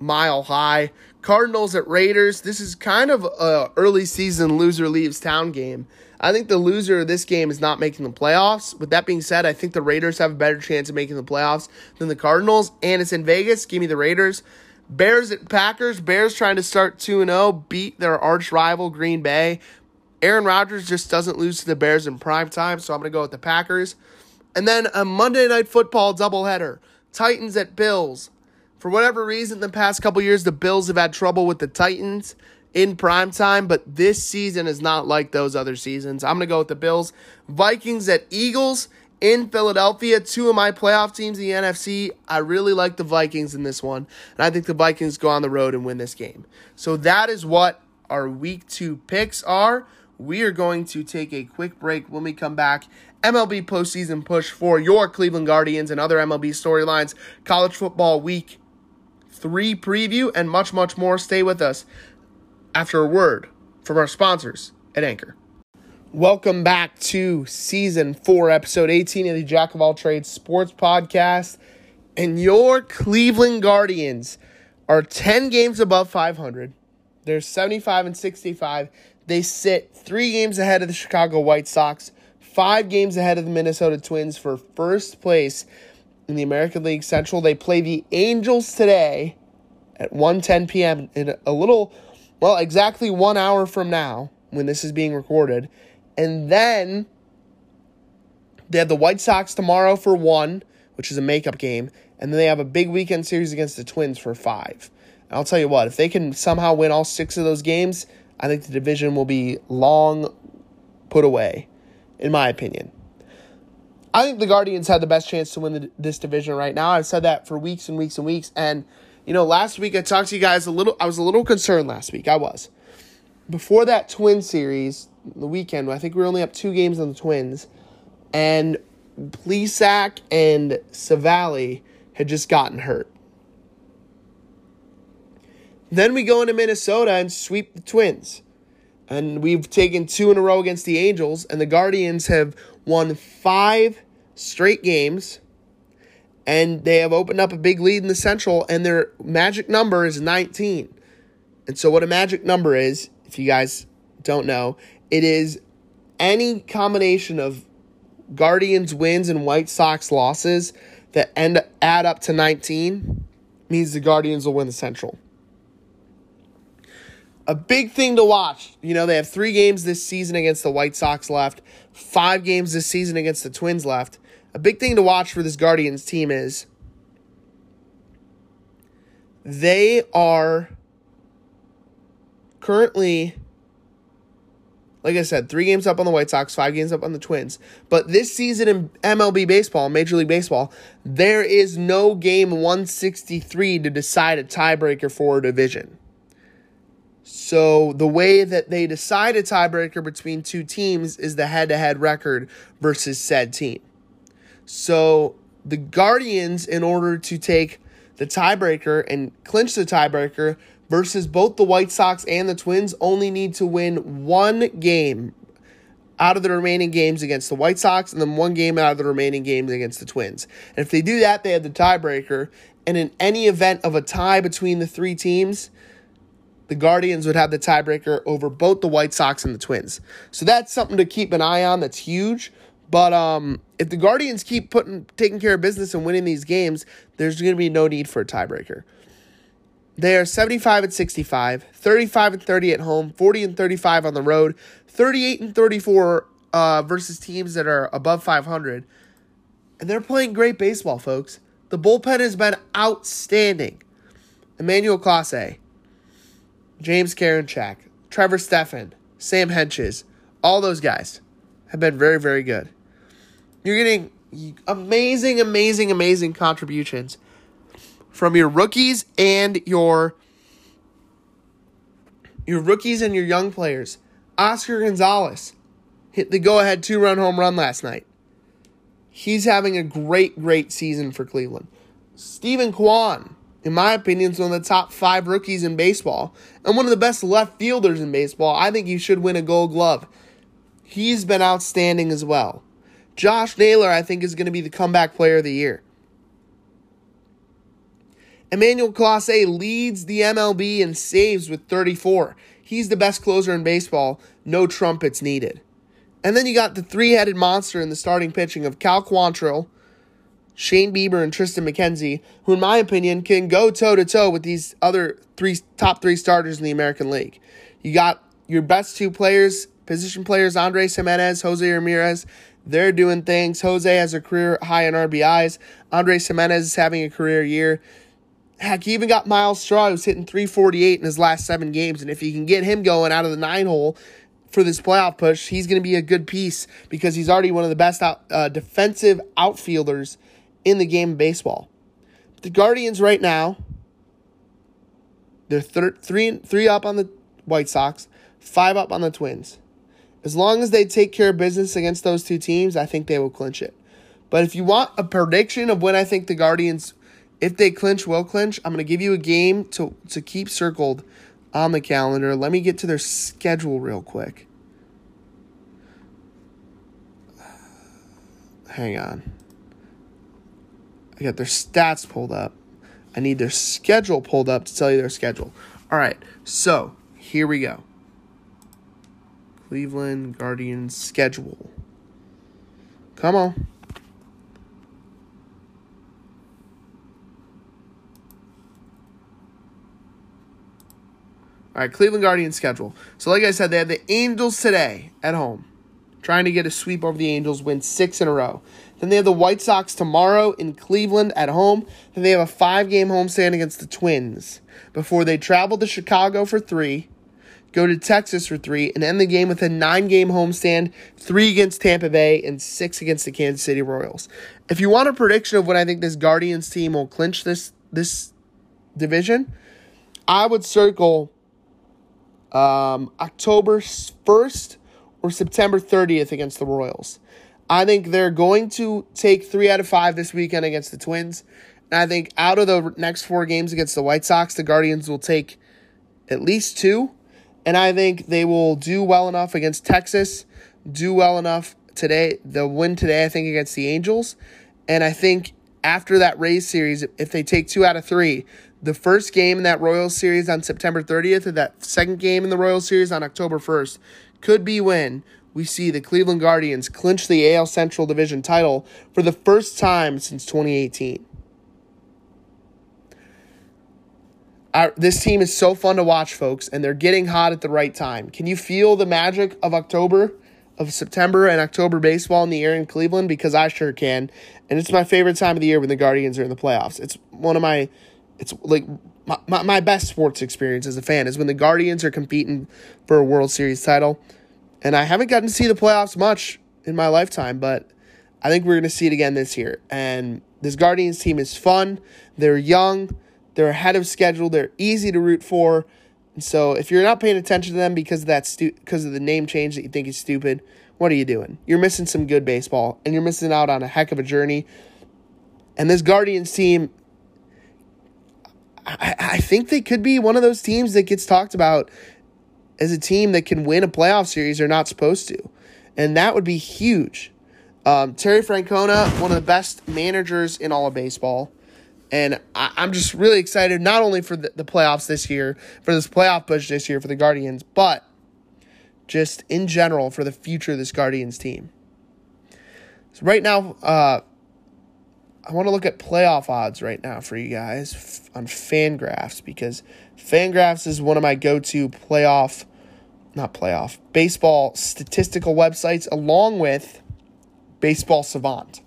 Mile High. Cardinals at Raiders. This is kind of an early season loser leaves town game. I think the loser of this game is not making the playoffs. With that being said, I think the Raiders have a better chance of making the playoffs than the Cardinals, and it's in Vegas. Give me the Raiders. Bears at Packers. Bears trying to start 2-0, beat their arch rival Green Bay. Aaron Rodgers just doesn't lose to the Bears in prime time, so I'm going to go with the Packers. And then a Monday Night Football doubleheader. Titans at Bills. For whatever reason, the past couple years, the Bills have had trouble with the Titans in prime time, but this season is not like those other seasons. I'm going to go with the Bills. Vikings at Eagles in Philadelphia. Two of my playoff teams in the NFC. I really like the Vikings in this one, and I think the Vikings go on the road and win this game. So that is what our Week 2 picks are. We are going to take a quick break. When we come back, MLB postseason push for your Cleveland Guardians and other MLB storylines, college football week 3 preview, and much, much more. Stay with us after a word from our sponsors at Anchor. Welcome back to Season 4, Episode 18 of the Jack of All Trades Sports Podcast. And your Cleveland Guardians are 10 games above 500. They're 75-65. They sit 3 games ahead of the Chicago White Sox, 5 games ahead of the Minnesota Twins for first place in the American League Central. They play the Angels today at 1:10 p.m. in a little, well, exactly 1 hour from now when this is being recorded. And then they have the White Sox tomorrow for 1, which is a makeup game. And then they have a big weekend series against the Twins for 5. And I'll tell you what, if they can somehow win all 6 of those games, I think the division will be long put away, in my opinion. I think the Guardians had the best chance to win this division right now. I've said that for weeks and weeks and weeks. And, you know, last week I talked to you guys I was a little concerned last week. I was. Before that Twin series, the weekend, I think we were only up 2 games on the Twins. And Plesac and Savali had just gotten hurt. Then we go into Minnesota and sweep the Twins. And we've taken 2 in a row against the Angels. And the Guardians have won 5 straight games. And they have opened up a big lead in the Central. And their magic number is 19. And so what a magic number is, if you guys don't know, it is any combination of Guardians wins and White Sox losses that add up to 19 means the Guardians will win the Central. A big thing to watch. You know, they have 3 games this season against the White Sox left, 5 games this season against the Twins left. A big thing to watch for this Guardians team is they are currently, like I said, 3 games up on the White Sox, 5 games up on the Twins. But this season in MLB baseball, Major League Baseball, there is no game 163 to decide a tiebreaker for a division. So the way that they decide a tiebreaker between 2 teams is the head-to-head record versus said team. So the Guardians, in order to take the tiebreaker and clinch the tiebreaker versus both the White Sox and the Twins, only need to win 1 game out of the remaining games against the White Sox and then 1 game out of the remaining games against the Twins. And if they do that, they have the tiebreaker. And in any event of a tie between the 3 teams, the Guardians would have the tiebreaker over both the White Sox and the Twins. So that's something to keep an eye on. That's huge. But if the Guardians keep taking care of business and winning these games, there's going to be no need for a tiebreaker. They are 75-65, 35-30 at home, 40-35 on the road, 38-34 versus teams that are above 500. And they're playing great baseball, folks. The bullpen has been outstanding. Emmanuel Clase, James Karinchak, Trevor Stephan, Sam Henches, all those guys have been very, very good. You're getting amazing, amazing, amazing contributions from your rookies and your rookies and your young players. Oscar Gonzalez hit the go-ahead 2-run home run last night. He's having a great, great season for Cleveland. Stephen Kwan, in my opinion, is one of the top 5 rookies in baseball and one of the best left fielders in baseball. I think he should win a Gold Glove. He's been outstanding as well. Josh Naylor, I think, is going to be the comeback player of the year. Emmanuel Clase leads the MLB in saves with 34. He's the best closer in baseball. No trumpets needed. And then you got the three-headed monster in the starting pitching of Cal Quantrill, Shane Bieber, and Tristan McKenzie, who in my opinion can go toe-to-toe with these other top three starters in the American League. You got your best two players, position players, Andrés Giménez, Jose Ramirez. They're doing things. Jose has a career high in RBIs. Andrés Giménez is having a career year. Heck, you even got Miles Straw, who's hitting .348 in his last 7 games. And if you can get him going out of the 9-hole for this playoff push, he's going to be a good piece because he's already one of the best defensive outfielders in the game of baseball. The Guardians right now, they're three up on the White Sox, 5 up on the Twins. As long as they take care of business against those two teams, I think they will clinch it. But if you want a prediction of when I think the Guardians, if they clinch, will clinch, I'm going to give you a game to keep circled on the calendar. Let me get to their schedule real quick. Hang on. I got their stats pulled up. I need their schedule pulled up to tell you their schedule. All right, so here we go. Cleveland Guardians schedule. Come on. All right, Cleveland Guardians schedule. So like I said, they have the Angels today at home, trying to get a sweep over the Angels, win 6 in a row. Then they have the White Sox tomorrow in Cleveland at home. Then they have a 5-game homestand against the Twins before they travel to Chicago for 3, go to Texas for 3, and end the game with a 9-game homestand, 3 against Tampa Bay and 6 against the Kansas City Royals. If you want a prediction of when I think this Guardians team will clinch this division, I would circle October 1st or September 30th against the Royals. I think they're going to take 3 out of 5 this weekend against the Twins. And I think out of the next 4 games against the White Sox, the Guardians will take at least 2. And I think they will do well enough against Texas, do well enough today. They'll win today, I think, against the Angels. And I think after that Rays series, if they take 2 out of 3, the first game in that Royals series on September 30th and that second game in the Royals series on October 1st could be when we see the Cleveland Guardians clinch the AL Central Division title for the first time since 2018. This team is so fun to watch, folks, and they're getting hot at the right time. Can you feel the magic of September and October baseball in the air in Cleveland? Because I sure can, and it's my favorite time of the year when the Guardians are in the playoffs. It's one of my... It's like my best sports experience as a fan is when the Guardians are competing for a World Series title. And I haven't gotten to see the playoffs much in my lifetime, but I think we're going to see it again this year. And this Guardians team is fun. They're young. They're ahead of schedule. They're easy to root for. And so if you're not paying attention to them because of the name change that you think is stupid, what are you doing? You're missing some good baseball, and you're missing out on a heck of a journey. And this Guardians team... I think they could be one of those teams that gets talked about as a team that can win a playoff series they're not supposed to. And that would be huge. Terry Francona, one of the best managers in all of baseball. And I'm just really excited not only for the playoffs this year, for this playoff push this year for the Guardians, but just in general for the future of this Guardians team. So right now... I want to look at playoff odds right now for you guys on Fangraphs because Fangraphs is one of my go-to baseball statistical websites along with Baseball Savant.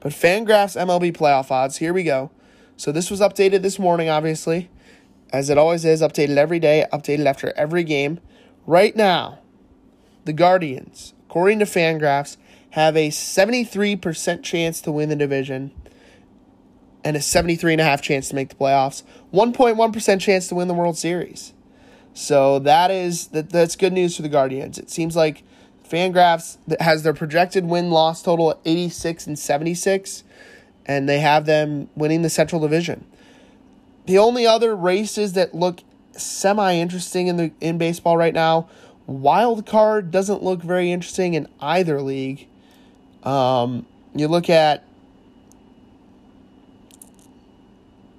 But Fangraphs MLB playoff odds, here we go. So this was updated this morning, obviously, as it always is, updated every day, updated after every game. Right now, the Guardians, according to Fangraphs, have a 73% chance to win the division and a 73.5% chance to make the playoffs, 1.1% chance to win the World Series. So that's good news for the Guardians. It seems like Fangraphs has their projected win-loss total at 86 and 76, and they have them winning the Central Division. The only other races that look semi-interesting in baseball right now, wild card doesn't look very interesting in either league. You look at,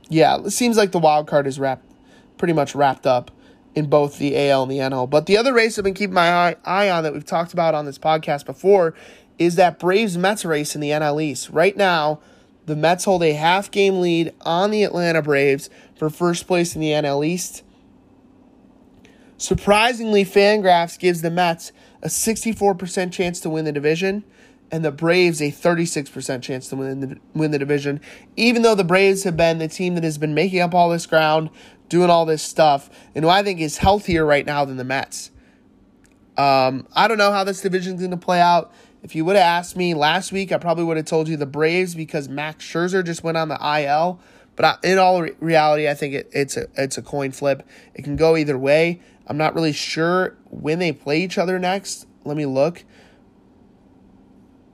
it seems like the wild card is pretty much wrapped up in both the AL and the NL. But the other race I've been keeping my eye on that we've talked about on this podcast before is that Braves-Mets race in the NL East. Right now, the Mets hold a half-game lead on the Atlanta Braves for first place in the NL East. Surprisingly, FanGraphs gives the Mets a 64% chance to win the division, and the Braves a 36% chance to win the division, even though the Braves have been the team that has been making up all this ground, doing all this stuff, and who I think is healthier right now than the Mets. I don't know how this division's going to play out. If you would have asked me last week, I probably would have told you the Braves because Max Scherzer just went on the IL. But in all reality, I think it's a coin flip. It can go either way. I'm not really sure when they play each other next. Let me look.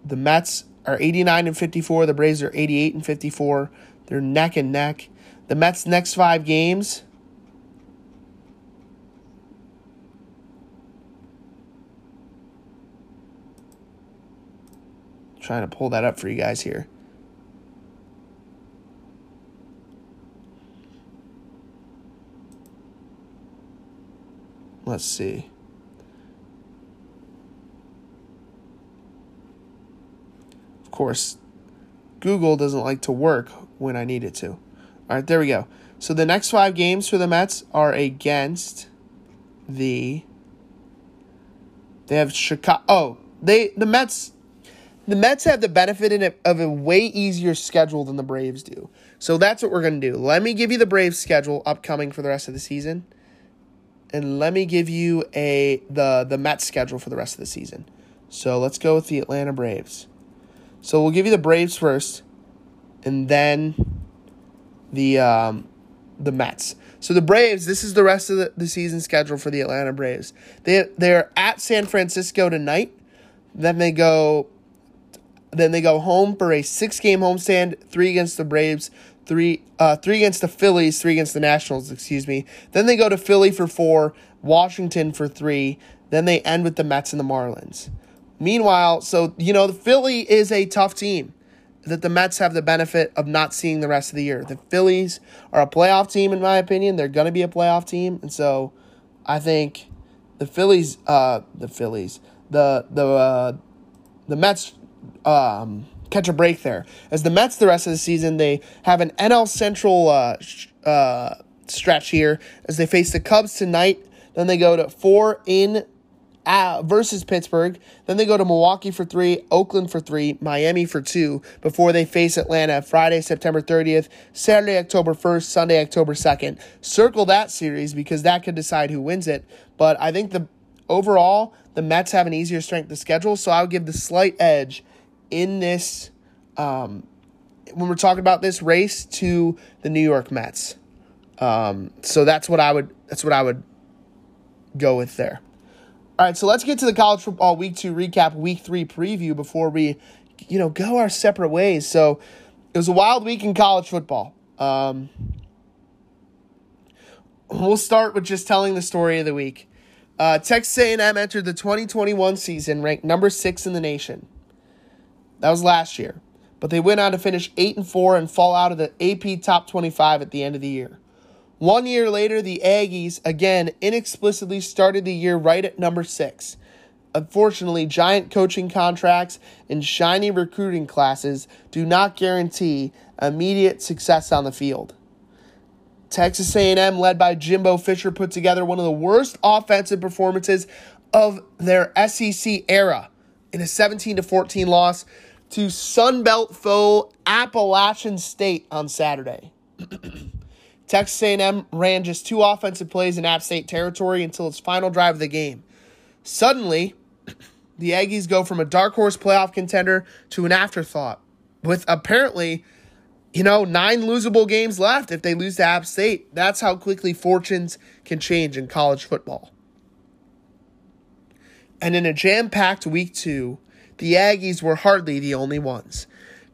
The Mets are 89-54. The Braves are 88-54. They're neck and neck. The Mets' next five games. I'm trying to pull that up for you guys here. Let's see. Of course, Google doesn't like to work when I need it to. All right, there we go. So the next five games for the Mets are against the... They have Chicago... Oh, the Mets have the benefit of a way easier schedule than the Braves do. So that's what we're going to do. Let me give you the Braves schedule upcoming for the rest of the season. And let me give you the Mets schedule for the rest of the season. So let's go with the Atlanta Braves. So we'll give you the Braves first, and then the Mets. So the Braves, this is the rest of the season schedule for the Atlanta Braves. They're at San Francisco tonight. Then they go home for a 6-game homestand, 3 against the Braves, three against the Phillies, 3 against the Nationals, Then they go to Philly for 4, Washington for 3. Then they end with the Mets and the Marlins. Meanwhile, so, you know, the Philly is a tough team that the Mets have the benefit of not seeing the rest of the year. The Phillies are a playoff team, in my opinion. They're going to be a playoff team. And so I think the Mets catch a break there. As the Mets, the rest of the season, they have an NL Central stretch here as they face the Cubs tonight. Then they go to 4 in versus Pittsburgh. Then they go to Milwaukee for 3, Oakland for 3, Miami for 2 before they face Atlanta Friday, September 30th, Saturday, October 1st, Sunday, October 2nd. Circle that series because that could decide who wins it. But I think overall, the Mets have an easier strength of schedule, so I would give the slight edge in this, when we're talking about this race, to the New York Mets. So that's what I would go with there. All right, so let's get to the college football week 2 recap, week 3 preview before we, go our separate ways. So it was a wild week in college football. We'll start with just telling the story of the week. Texas A&M entered the 2021 season ranked number 6 in the nation. That was last year. But they went on to finish 8-4 and fall out of the AP Top 25 at the end of the year. 1 year later, the Aggies, again, inexplicably started the year right at number 6. Unfortunately, giant coaching contracts and shiny recruiting classes do not guarantee immediate success on the field. Texas A&M, led by Jimbo Fisher, put together one of the worst offensive performances of their SEC era in a 17-14 loss to Sunbelt foe Appalachian State on Saturday. Texas A&M ran just 2 offensive plays in App State territory until its final drive of the game. Suddenly, the Aggies go from a dark horse playoff contender to an afterthought, with apparently 9 losable games left if they lose to App State. That's how quickly fortunes can change in college football. And in a jam-packed week 2, the Aggies were hardly the only ones.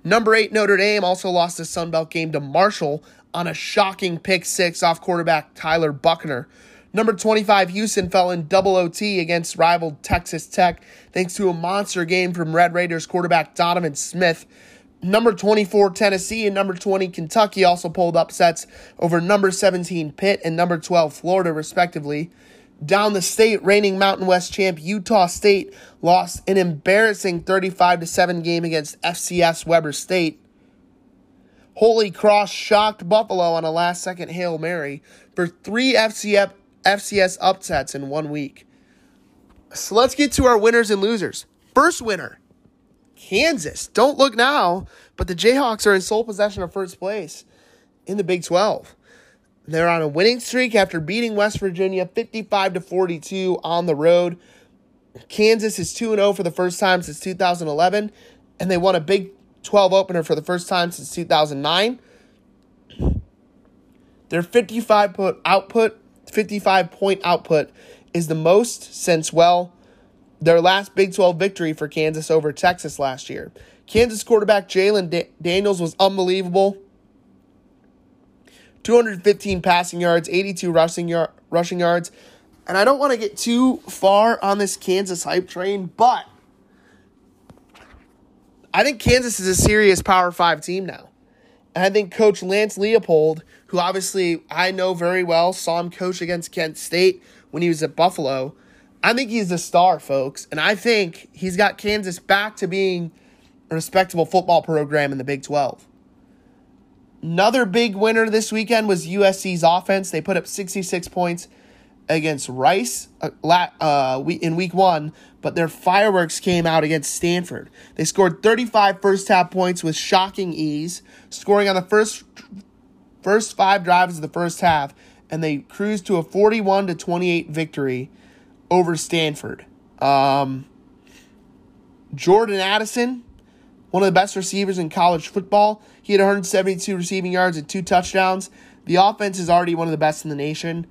Number 8 Notre Dame also lost a Sunbelt game to Marshall on a shocking pick 6 off quarterback Tyler Buckner. Number 25 Houston fell in double OT against rival Texas Tech thanks to a monster game from Red Raiders quarterback Donovan Smith. Number 24 Tennessee and number 20 Kentucky also pulled upsets over number 17 Pitt and number 12 Florida, respectively. Down the state, reigning Mountain West champ Utah State lost an embarrassing 35-7 game against FCS Weber State. Holy Cross shocked Buffalo on a last-second Hail Mary for three FCS upsets in 1 week. So let's get to our winners and losers. First winner, Kansas. Don't look now, but the Jayhawks are in sole possession of first place in the Big 12. They're on a winning streak after beating West Virginia 55-42 on the road. Kansas is 2-0 for the first time since 2011, and they won a Big 12 opener for the first time since 2009. Their 55-point output is the most since, their last Big 12 victory for Kansas over Texas last year. Kansas quarterback Jalen Daniels was unbelievable. 215 passing yards, 82 rushing yards. And I don't want to get too far on this Kansas hype train, but I think Kansas is a serious Power 5 team now. And I think Coach Lance Leopold, who obviously I know very well, saw him coach against Kent State when he was at Buffalo. I think he's the star, folks. And I think he's got Kansas back to being a respectable football program in the Big 12. Another big winner this weekend was USC's offense. They put up 66 points against Rice in week one, but their fireworks came out against Stanford. They scored 35 first-half points with shocking ease, scoring on the first five drives of the first half, and they cruised to a 41-28 victory over Stanford. Jordan Addison, one of the best receivers in college football. He had 172 receiving yards and 2 touchdowns. The offense is already one of the best in the nation.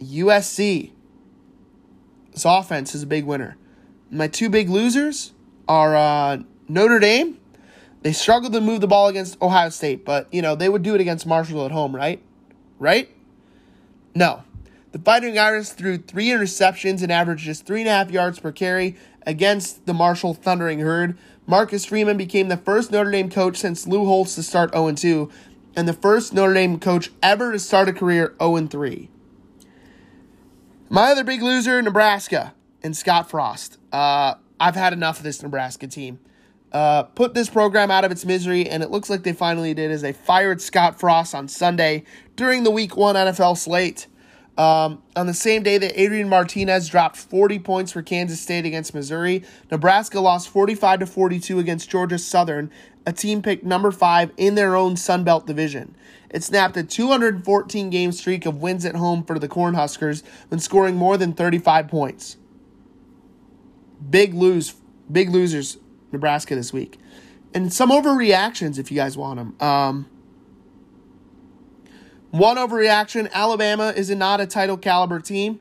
USC's offense is a big winner. My two big losers are Notre Dame. They struggled to move the ball against Ohio State, but, they would do it against Marshall at home, right? Right? No. The Fighting Irish threw 3 interceptions and averaged just 3.5 yards per carry against the Marshall Thundering Herd. Marcus Freeman became the first Notre Dame coach since Lou Holtz to start 0-2, and the first Notre Dame coach ever to start a career 0-3. My other big loser, Nebraska and Scott Frost. I've had enough of this Nebraska team. Put this program out of its misery, and it looks like they finally did as they fired Scott Frost on Sunday during the Week 1 NFL slate. On the same day that Adrian Martinez dropped 40 points for Kansas State against Missouri, Nebraska lost 45-42 against Georgia Southern, a team picked number 5 in their own Sun Belt division. It snapped a 214-game streak of wins at home for the Cornhuskers when scoring more than 35 points. Big losers, Nebraska this week. And some overreactions if you guys want them. One overreaction, Alabama is not a title caliber team,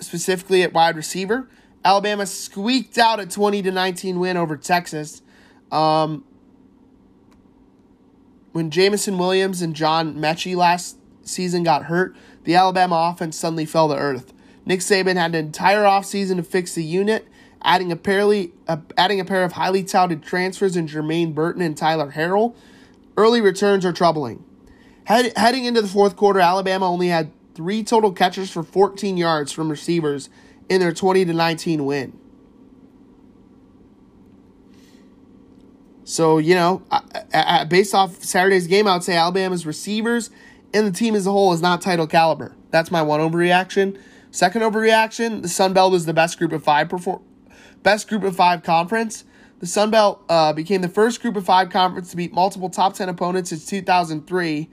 specifically at wide receiver. Alabama squeaked out a 20-19 win over Texas. When Jamison Williams and John Mechie last season got hurt, the Alabama offense suddenly fell to earth. Nick Saban had an entire offseason to fix the unit, adding a pair of highly touted transfers in Jermaine Burton and Tyler Harrell. Early returns are troubling. Heading into the fourth quarter, Alabama only had 3 total catches for 14 yards from receivers in their 20-19 win. So, based off Saturday's game, I would say Alabama's receivers and the team as a whole is not title caliber. That's my one overreaction. Second overreaction, the Sun Belt is the best Group of Five conference. The Sun Belt became the first Group of Five conference to beat multiple top 10 opponents since 2003.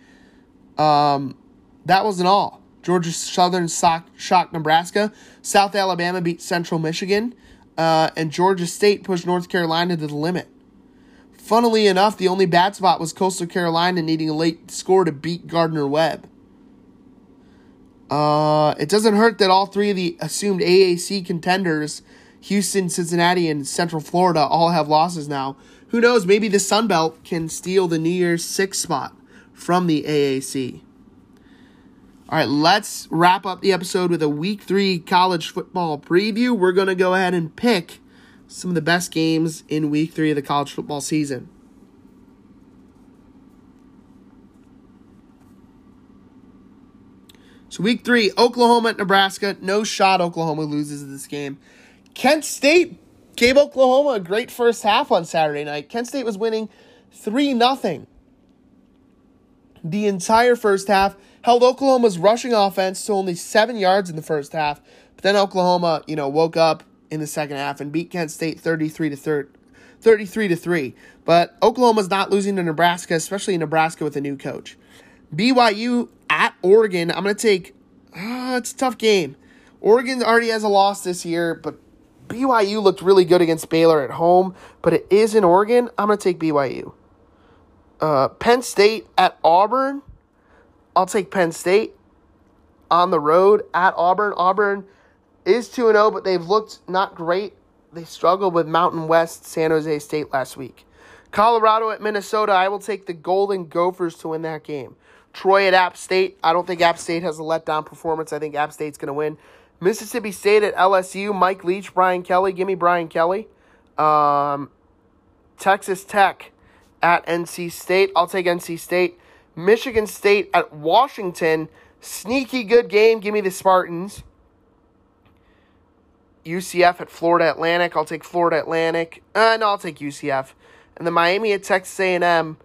That wasn't all. Georgia Southern shocked Nebraska. South Alabama beat Central Michigan. And Georgia State pushed North Carolina to the limit. Funnily enough, the only bad spot was Coastal Carolina needing a late score to beat Gardner-Webb. It doesn't hurt that all 3 of the assumed AAC contenders, Houston, Cincinnati, and Central Florida, all have losses now. Who knows? Maybe the Sun Belt can steal the New Year's 6 spot from the AAC. All right, let's wrap up the episode with a Week 3 college football preview. We're going to go ahead and pick some of the best games in Week 3 of the college football season. So week three, Oklahoma at Nebraska. No shot Oklahoma loses this game. Kent State gave Oklahoma a great first half on Saturday night. Kent State was winning 3-0 the entire first half. Held Oklahoma's rushing offense to only 7 yards in the first half. But then Oklahoma, woke up in the second half and beat Kent State 33-3. But Oklahoma's not losing to Nebraska, especially Nebraska with a new coach. BYU at Oregon. I'm going to take it's a tough game. Oregon already has a loss this year, but BYU looked really good against Baylor at home, but it is in Oregon. I'm going to take BYU. Penn State at Auburn. I'll take Penn State on the road at Auburn. Auburn is 2-0, but they've looked not great. They struggled with Mountain West San Jose State last week. Colorado at Minnesota. I will take the Golden Gophers to win that game. Troy at App State. I don't think App State has a letdown performance. I think App State's going to win. Mississippi State at LSU. Mike Leach, Brian Kelly. Give me Brian Kelly. Texas Tech at NC State. I'll take NC State. Michigan State at Washington. Sneaky good game. Give me the Spartans. UCF at Florida Atlantic. I'll take Florida Atlantic. I'll take UCF. And the Miami at Texas A&M.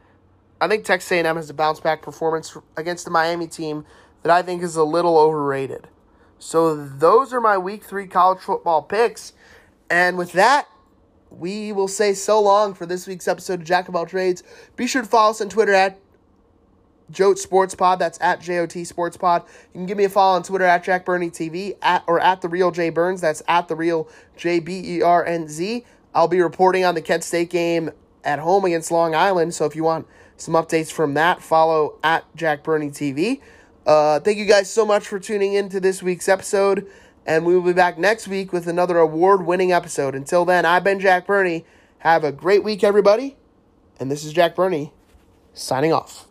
I think Texas A&M has a bounce-back performance against the Miami team that I think is a little overrated. So those are my Week 3 college football picks. And with that, we will say so long for this week's episode of Jack of All Trades. Be sure to follow us on Twitter at Jot Sports Pod. That's at J-O-T Sports Pod. You can give me a follow on Twitter at Jack Burney TV or at The Real J Burns. That's at The Real J-B-E-R-N-Z. I'll be reporting on the Kent State game at home against Long Island. So if you want some updates from that, follow at Jack Burney TV. Thank you guys so much for tuning in to this week's episode, and we will be back next week with another award-winning episode. Until then, I've been Jack Burney. Have a great week, everybody, and this is Jack Burney signing off.